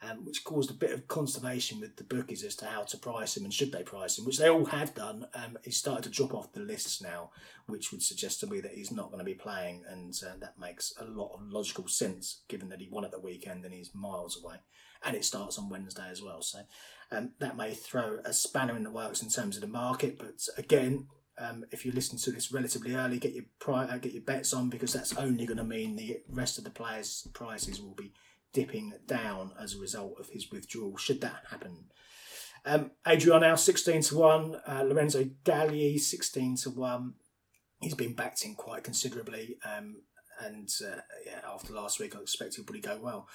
um, which caused a bit of consternation with the bookies as to how to price him and should they price him, which they all have done. Um, he's started to drop off the lists now, which would suggest to me that he's not going to be playing, and uh, that makes a lot of logical sense given that he won at the weekend and he's miles away. And it starts on Wednesday as well. So um, that may throw a spanner in the works in terms of the market. But again, um, if you listen to this relatively early, get your pri- get your bets on, because that's only going to mean the rest of the players' prices will be dipping down as a result of his withdrawal, should that happen. Um, Adrian Au, sixteen to one. Uh, Lorenzo Galli, sixteen to one. He's been backed in quite considerably. Um, and uh, yeah, after last week, I expect he'll probably go well.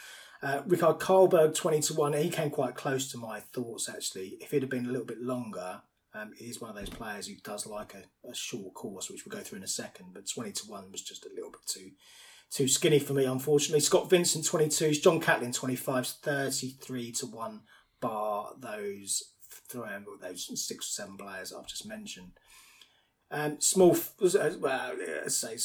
Uh, Rikard Karlberg, twenty to one. He came quite close to my thoughts, actually. If it had been a little bit longer, um, he's one of those players who does like a, a short course, which we'll go through in a second. But twenty to one was just a little bit too too skinny for me, unfortunately. Scott Vincent, twenty-twos. John Catlin, twenty-fives. thirty-three to one, bar those throwing with those six or seven players I've just mentioned. Um, small, well, let's say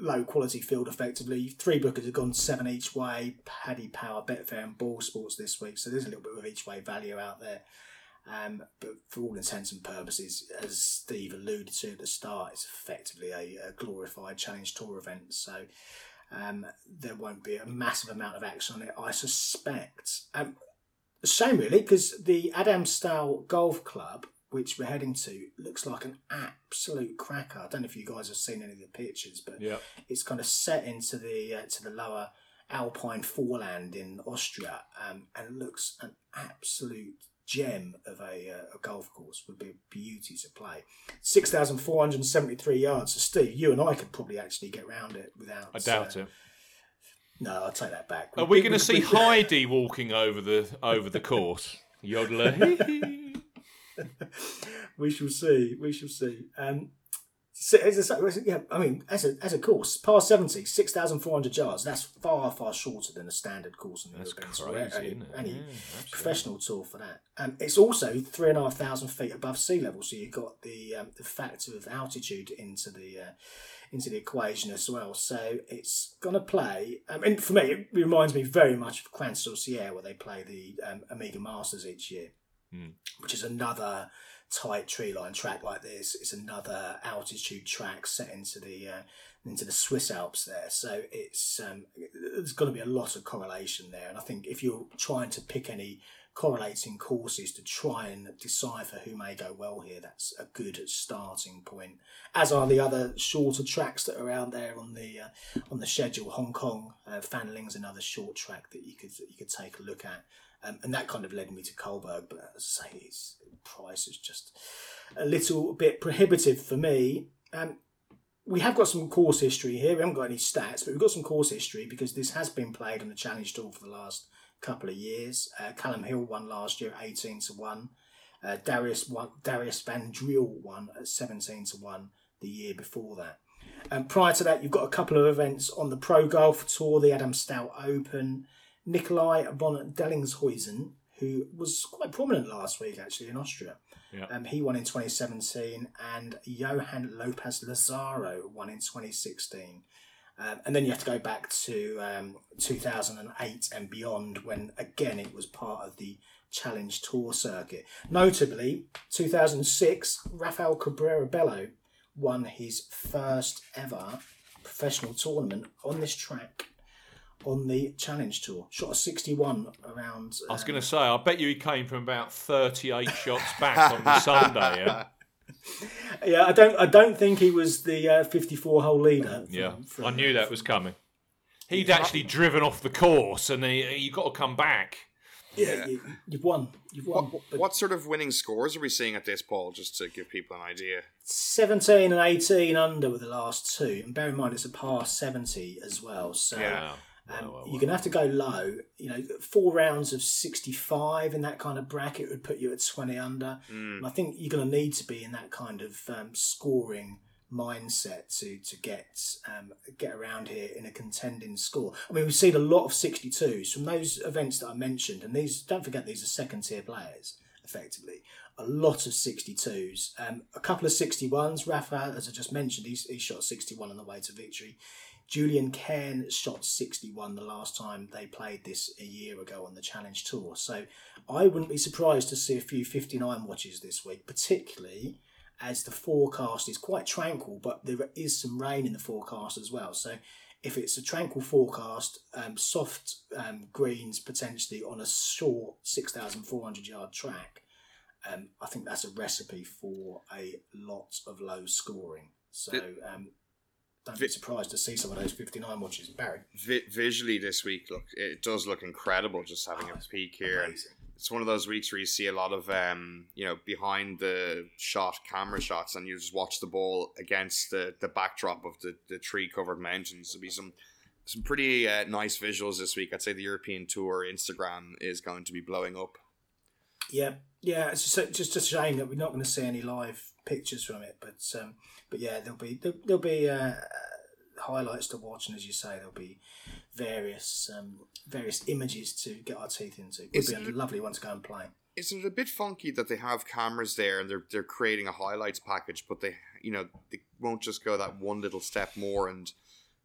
low quality field effectively. Three bookers have gone seven each way. Paddy Power, Betfair and Ball Sports this week. So there's a little bit of each way value out there. Um, but for all intents and purposes, as Steve alluded to at the start, it's effectively a, a glorified Challenge Tour event. So um, there won't be a massive amount of action on it, I suspect. Um, shame really, because the Adamstow Golf Club, which we're heading to, looks like an absolute cracker. I don't know if you guys have seen any of the pictures, but yep. It's kind of set into the uh, to the lower Alpine foreland in Austria, um, and it looks an absolute gem of a, uh, a golf course. Would be a beauty to play. six thousand four hundred seventy-three yards. So Steve, you and I could probably actually get round it without... I doubt uh, it. No, I'll take that back. Are we, we going to see we, Heidi walking over the over the course? Yodeler. We shall see. We shall see. Um, so, as a, yeah, I mean, as a as a course, par seventy, six thousand four hundred yards. That's far far shorter than a standard course in the European Tour. Any, any yeah, professional tour for that. Um, it's also three and a half thousand feet above sea level, so you've got the um, the factor of altitude into the uh, into the equation as well. So it's gonna play. I mean, for me, it reminds me very much of Crans-sur-Sierre, where they play the um, Amiga Masters each year. Mm. Which is another tight tree line track like this. It's another altitude track set into the uh, into the Swiss Alps there. So it's um, there's going to be a lot of correlation there. And I think if you're trying to pick any correlating courses to try and decipher who may go well here, that's a good starting point. As are the other shorter tracks that are out there on the uh, on the schedule. Hong Kong, uh, Fanling's another short track that you could you could take a look at. Um, and that kind of led me to Kohlberg, but as I say, its price is just a little bit prohibitive for me. Um, we have got some course history here. We haven't got any stats, but we've got some course history because this has been played on the Challenge Tour for the last couple of years. Uh, Callum Hill won last year at eighteen to one. Uh, Darius won, Darius Van Driel won at seventeen to one the year before that. Um, prior to that, you've got a couple of events on the Pro Golf Tour, the Adamstow Open. Nikolai von Dellingshuizen, who was quite prominent last week actually in Austria, yeah. um, he won in twenty seventeen, and Johan Lopez Lazaro won in twenty sixteen. Um, and then you have to go back to um, two thousand eight and beyond when, again, it was part of the Challenge Tour circuit. Notably, two thousand six, Rafael Cabrera Bello won his first ever professional tournament on this track on the Challenge Tour. Shot a sixty-one around... Um, I was going to say, I bet you he came from about thirty-eight shots back on the Sunday, yeah? Yeah, I don't I don't think he was the uh, fifty-four-hole leader. From, yeah, from, I knew that was coming. He'd actually up. driven off the course, and he, you've got to come back. Yeah, yeah. You, you've won. You've won. What, but, what sort of winning scores are we seeing at this, Paul, just to give people an idea? seventeen and eighteen under with the last two, and bear in mind it's a par seventy as well, so... Yeah. Um, well, well, you're going to have to go low. You know, four rounds of sixty-five in that kind of bracket would put you at twenty under. Mm. And I think you're going to need to be in that kind of um, scoring mindset to to get um, get around here in a contending score. I mean, we've seen a lot of sixty-twos from those events that I mentioned. And these, don't forget, these are second-tier players, effectively. A lot of sixty-twos. Um, a couple of sixty-ones. Rafa, as I just mentioned, he, he shot sixty-one on the way to victory. Julian Cairn shot sixty-one the last time they played this a year ago on the Challenge Tour. So I wouldn't be surprised to see a few fifty-nine watches this week, particularly as the forecast is quite tranquil, but there is some rain in the forecast as well. So if it's a tranquil forecast, um, soft um, greens potentially on a short six thousand four hundred yard track, um, I think that's a recipe for a lot of low scoring. So... Um, Don't be surprised to see some of those fifty-nine watches. Barry. V- visually this week, look, it does look incredible just having oh, a peek here. Amazing. It's one of those weeks where you see a lot of, um, you know, behind the shot camera shots, and you just watch the ball against the, the backdrop of the, the tree-covered mountains. There'll be some, some pretty uh, nice visuals this week. I'd say the European Tour Instagram is going to be blowing up. Yeah, yeah. It's just, just a shame that we're not going to see any live pictures from it, but um, but yeah, there'll be there'll, there'll be uh, highlights to watch, and as you say, there'll be various um, various images to get our teeth into. It'll be a lovely one to go and play. is it a bit funky that they have cameras there and they're they're creating a highlights package, but they, you know, they won't just go that one little step more and,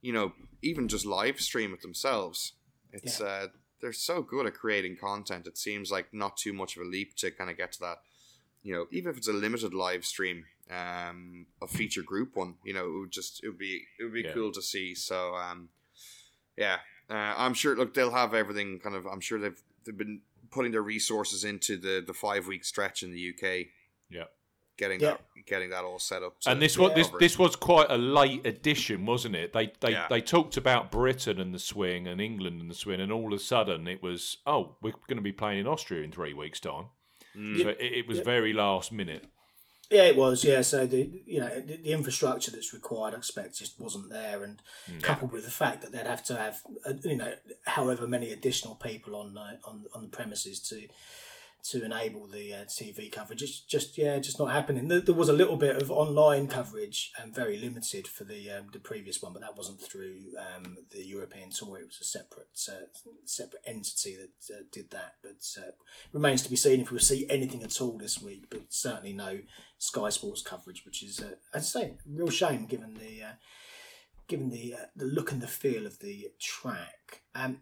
you know, even just live stream it themselves. It's yeah. uh, they're so good at creating content. It seems like not too much of a leap to kind of get to that. You know, even if it's a limited live stream, um, a feature group one, you know, it would just it would be it would be yeah. cool to see. So, um, yeah, uh, I'm sure. Look, they'll have everything. Kind of, I'm sure they've they've been putting their resources into the, the five week stretch in the U K. Yeah, getting yeah. that getting that all set up. So and this was this this was quite a late addition, wasn't it? They they yeah. they talked about Britain and the swing and England and the swing, and all of a sudden it was, oh, we're going to be playing in Austria in three weeks' time. Mm. So it, it was yep. very last minute. Yeah, it was. Yeah, so the you know the, the infrastructure that's required, I expect, just wasn't there, and yeah. coupled with the fact that they'd have to have uh, you know however many additional people on uh, on on the premises to to enable the uh, T V coverage, it's just yeah, just not happening. There, there was a little bit of online coverage, and very limited for the um, the previous one, but that wasn't through um, the European Tour. It was a separate uh, separate entity that uh, did that. But uh, remains to be seen if we'll see anything at all this week. But certainly no Sky Sports coverage, which is uh, I'd say a real shame given the uh, given the uh, the look and the feel of the track. Um,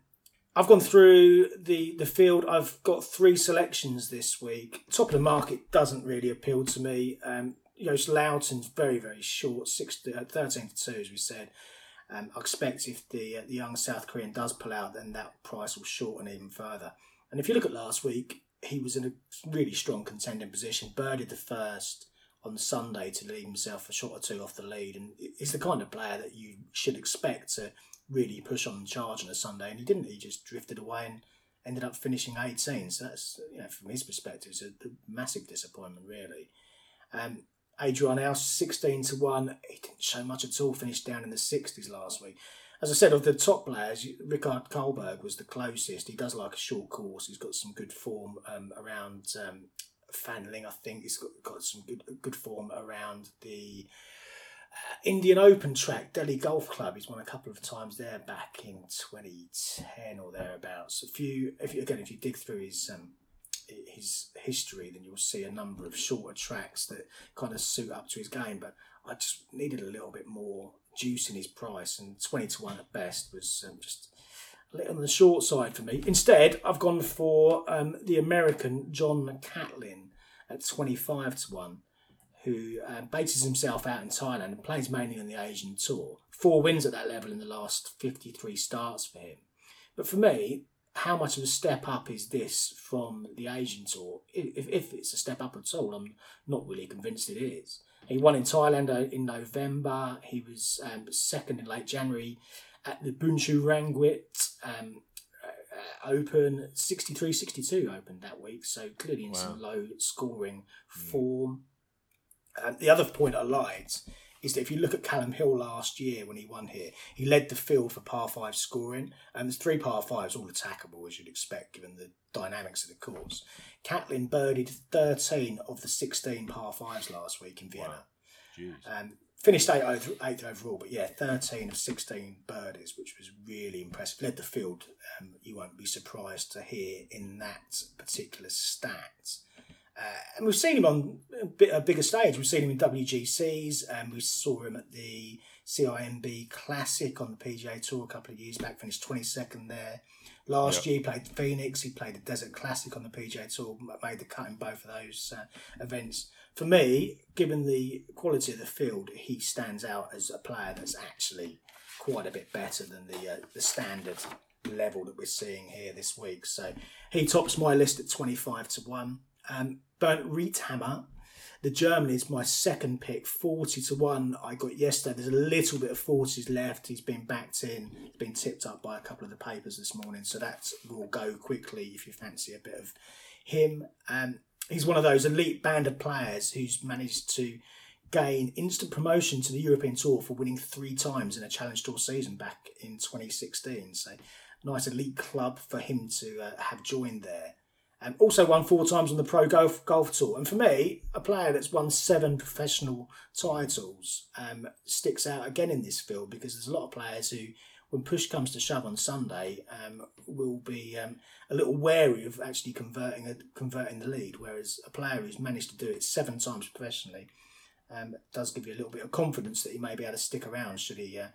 I've gone through the, the field. I've got three selections this week. Top of the market doesn't really appeal to me. Um, you know, Loughton's very, very short, six to, uh, thirteen to two, as we said. Um, I expect if the uh, the young South Korean does pull out, then that price will shorten even further. And if you look at last week, he was in a really strong contending position. Birdied the first on Sunday to leave himself a shot or two off the lead. And it's the kind of player that you should expect to really push on the charge on a Sunday, and he didn't. He just drifted away and ended up finishing eighteenth. So that's, you know, from his perspective, it's a massive disappointment, really. Um, Adrian House, sixteen to one. He didn't show much at all, finished down in the sixties last week. As I said, of the top players, Rickard Karlberg was the closest. He does like a short course. He's got some good form um, around um, Fanling, I think. He's got, got some good, good form around the Uh, Indian Open track, Delhi Golf Club. He's won a couple of times there back in twenty ten or thereabouts. A few, if you, again, if you dig through his um, his history, then you'll see a number of shorter tracks that kind of suit up to his game. But I just needed a little bit more juice in his price, and twenty to one at best was um, just a little on the short side for me. Instead, I've gone for um, the American John Catlin at twenty-five to one. Who uh, bases himself out in Thailand and plays mainly on the Asian tour. Four wins at that level in the last fifty-three starts for him. But for me, how much of a step up is this from the Asian tour? If, if it's a step up at all, I'm not really convinced it is. He won in Thailand in November. He was um, second in late January at the Bunchu Rangwit um, uh, Open, sixty-three sixty-two Open that week. So clearly in wow. some low scoring mm. form. Um, the other point I liked is that if you look at Callum Hill last year when he won here, he led the field for par five scoring. And there's three par fives, all attackable as you'd expect given the dynamics of the course. Catlin birdied thirteen of the sixteen par fives last week in Vienna. Wow. Um, finished eighth, eighth overall, but yeah, thirteen of sixteen birdies, which was really impressive. Led the field, um, you won't be surprised to hear in that particular stat. Uh, and we've seen him on a, bit, a bigger stage. We've seen him in W G Cs, and we saw him at the C I M B Classic on the P G A Tour a couple of years back, finished twenty-second there. Last yep. year he played Phoenix, he played the Desert Classic on the P G A Tour, made the cut in both of those uh, events. For me, given the quality of the field, he stands out as a player that's actually quite a bit better than the uh, the standard level that we're seeing here this week. So he tops my list at twenty-five to one. Um, Bernd Riedhammer, the German, is my second pick, forty to one. I got yesterday. There's a little bit of forties left. He's been backed in, been tipped up by a couple of the papers this morning, so that will go quickly if you fancy a bit of him. Um, he's one of those elite band of players who's managed to gain instant promotion to the European Tour for winning three times in a Challenge Tour season back in twenty sixteen. So nice elite club for him to uh, have joined there. Um, also won four times on the Pro Golf Golf Tour. And for me, a player that's won seven professional titles um, sticks out again in this field, because there's a lot of players who when push comes to shove on Sunday, um, will be um, a little wary of actually converting a, converting the lead, whereas a player who's managed to do it seven times professionally um, does give you a little bit of confidence that he may be able to stick around should he uh,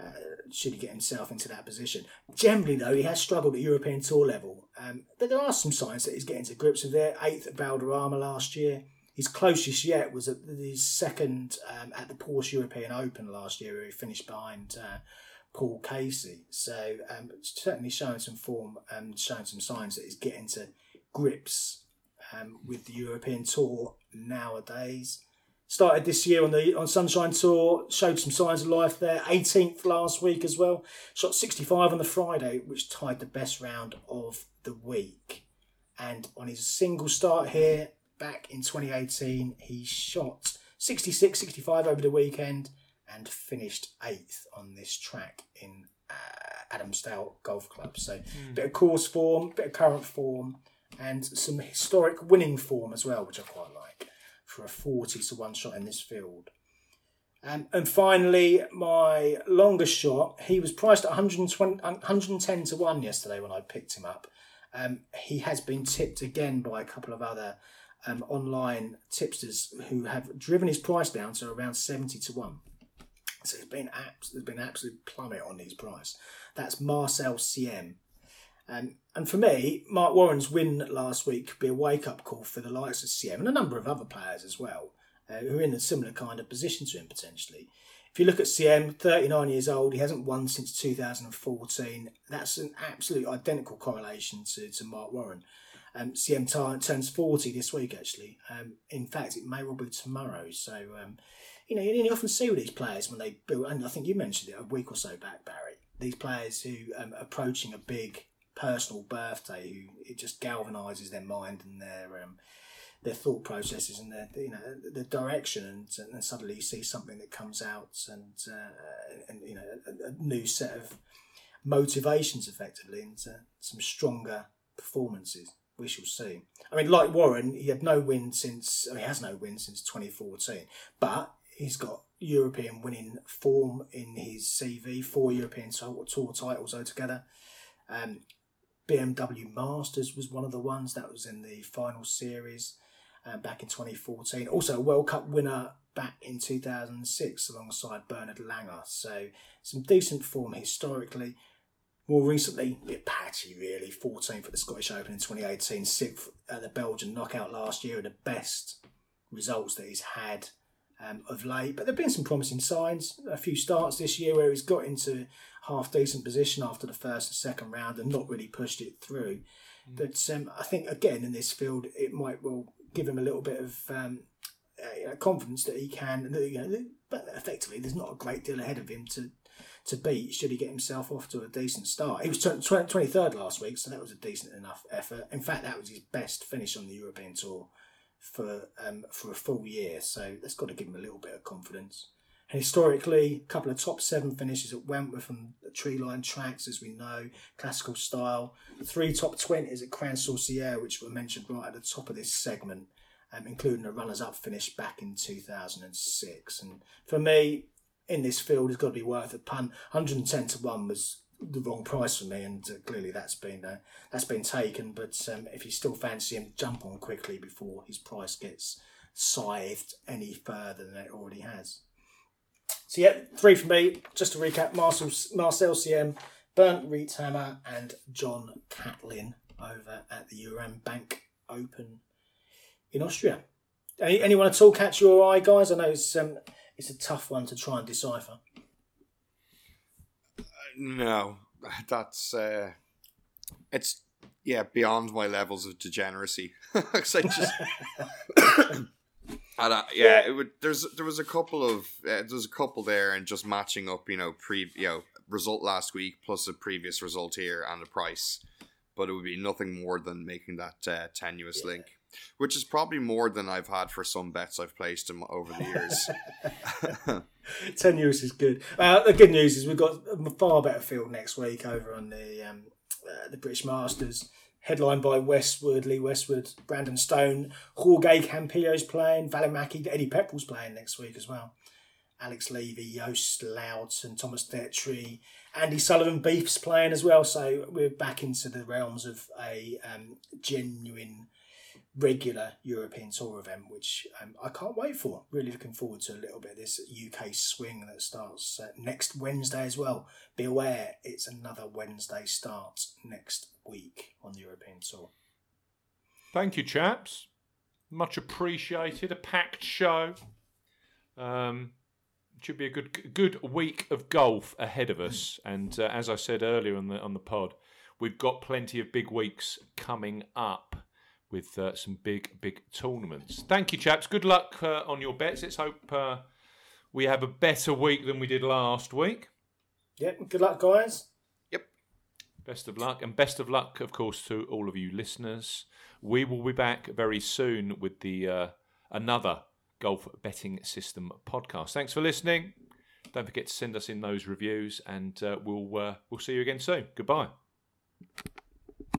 uh, should he get himself into that position. Generally, though, he has struggled at European Tour level, um, but there are some signs that he's getting to grips with it. Eighth at Valderrama last year. His closest yet was at his second um, at the Porsche European Open last year, where he finished behind uh, Paul Casey. So um, certainly showing some form and showing some signs that he's getting to grips um, with the European Tour nowadays. Started this year on the on Sunshine Tour, showed some signs of life there. eighteenth last week as well. Shot sixty-five on the Friday, which tied the best round of the week. And on his single start here, back in twenty eighteen, he shot sixty-six, sixty-five over the weekend and finished eighth on this track in uh, Adamsdale Golf Club. So mm. a bit of course form, bit of current form, and some historic winning form as well, which I quite like for a forty to one shot in this field. Um, and finally, my longest shot, he was priced at one hundred twenty, one hundred ten to one yesterday when I picked him up. Um, he has been tipped again by a couple of other Um, online tipsters who have driven his price down to around seventy to one. So it's been abs- there's been an absolute plummet on his price. That's Marcel C M. Um, and for me, Mark Warren's win last week could be a wake-up call for the likes of C M and a number of other players as well, uh, who are in a similar kind of position to him potentially. If you look at C M, thirty-nine years old, he hasn't won since two thousand fourteen. That's an absolute identical correlation to, to Mark Warren. Um, C M turns forty this week, actually. Um, in fact, it may well be tomorrow. So, um, you know, you often see with these players when they build, and I think you mentioned it a week or so back, Barry, these players who um, are approaching a big personal birthday, who it just galvanises their mind and their um, their thought processes and their, you know, the direction, and, and suddenly you see something that comes out and, uh, and you know, a, a new set of motivations, effectively, and uh, some stronger performances. We shall see. I mean, like Warren, he had no win since I mean, he has no win since twenty fourteen, but he's got European winning form in his C V, four European tour, tour titles altogether. Um, B M W Masters was one of the ones that was in the final series uh, back in twenty fourteen. Also a World Cup winner back in two thousand six alongside Bernard Langer. So some decent form historically. More recently, a bit patchy really, fourteenth at the Scottish Open in twenty eighteen, sixth at the Belgian Knockout last year, are the best results that he's had um, of late. But there have been some promising signs, a few starts this year where he's got into half-decent position after the first and second round and not really pushed it through. Mm. But um, I think, again, in this field, it might well give him a little bit of um, uh, confidence that he can, you know, but effectively there's not a great deal ahead of him to to beat should he get himself off to a decent start. He was twenty-third last week, so that was a decent enough effort. In fact, that was his best finish on the European Tour for um, for a full year, so that's got to give him a little bit of confidence. And historically, a couple of top seven finishes at Wentworth from the tree line tracks, as we know, classical style. Three top twenties at Crown Sorcière, which were mentioned right at the top of this segment, um, including a runners-up finish back in two thousand six. And for me, in this field, it's got to be worth a punt. one hundred ten to one was the wrong price for me, and uh, clearly that's been uh, that's been taken. But um, if you still fancy him, jump on quickly before his price gets scythed any further than it already has. So yeah, three for me. Just to recap: Marcel, Marcel C M, Bernd Riethammer, and John Catlin over at the Uran Bank Open in Austria. Any, anyone at all catch your eye, guys? I know it's. Um, It's a tough one to try and decipher. Uh, no, that's uh, it's yeah beyond my levels of degeneracy. Cause I just, and I, yeah, it would. There's there was a couple of uh, there's a couple there, and just matching up, you know, pre you know result last week plus a previous result here and the price, but it would be nothing more than making that uh, tenuous yeah. link. Which is probably more than I've had for some bets I've placed him over the years. Ten years is good. Uh, the good news is we've got a far better field next week over on the um, uh, the British Masters, headlined by Westwood, Lee Westwood, Brandon Stone, Jorge Campillo's playing, Valimaki, Eddie Pepperell's playing next week as well. Alex Levy, Joost Louts and Thomas Dewsbury. Andy Sullivan Beef's playing as well, so we're back into the realms of a um, genuine regular European Tour event, which um, I can't wait for. Really looking forward to a little bit of this U K swing that starts uh, next Wednesday as well. Be aware, it's another Wednesday start next week on the European Tour. Thank you, chaps. Much appreciated. A packed show. Um, it should be a good good week of golf ahead of us. And uh, as I said earlier on the on the pod, we've got plenty of big weeks coming up with uh, some big, big tournaments. Thank you, chaps. Good luck uh, on your bets. Let's hope uh, we have a better week than we did last week. Yep, good luck, guys. Yep. Best of luck. And best of luck, of course, to all of you listeners. We will be back very soon with the uh, another Golf Betting System podcast. Thanks for listening. Don't forget to send us in those reviews, and uh, we'll, uh, we'll see you again soon. Goodbye.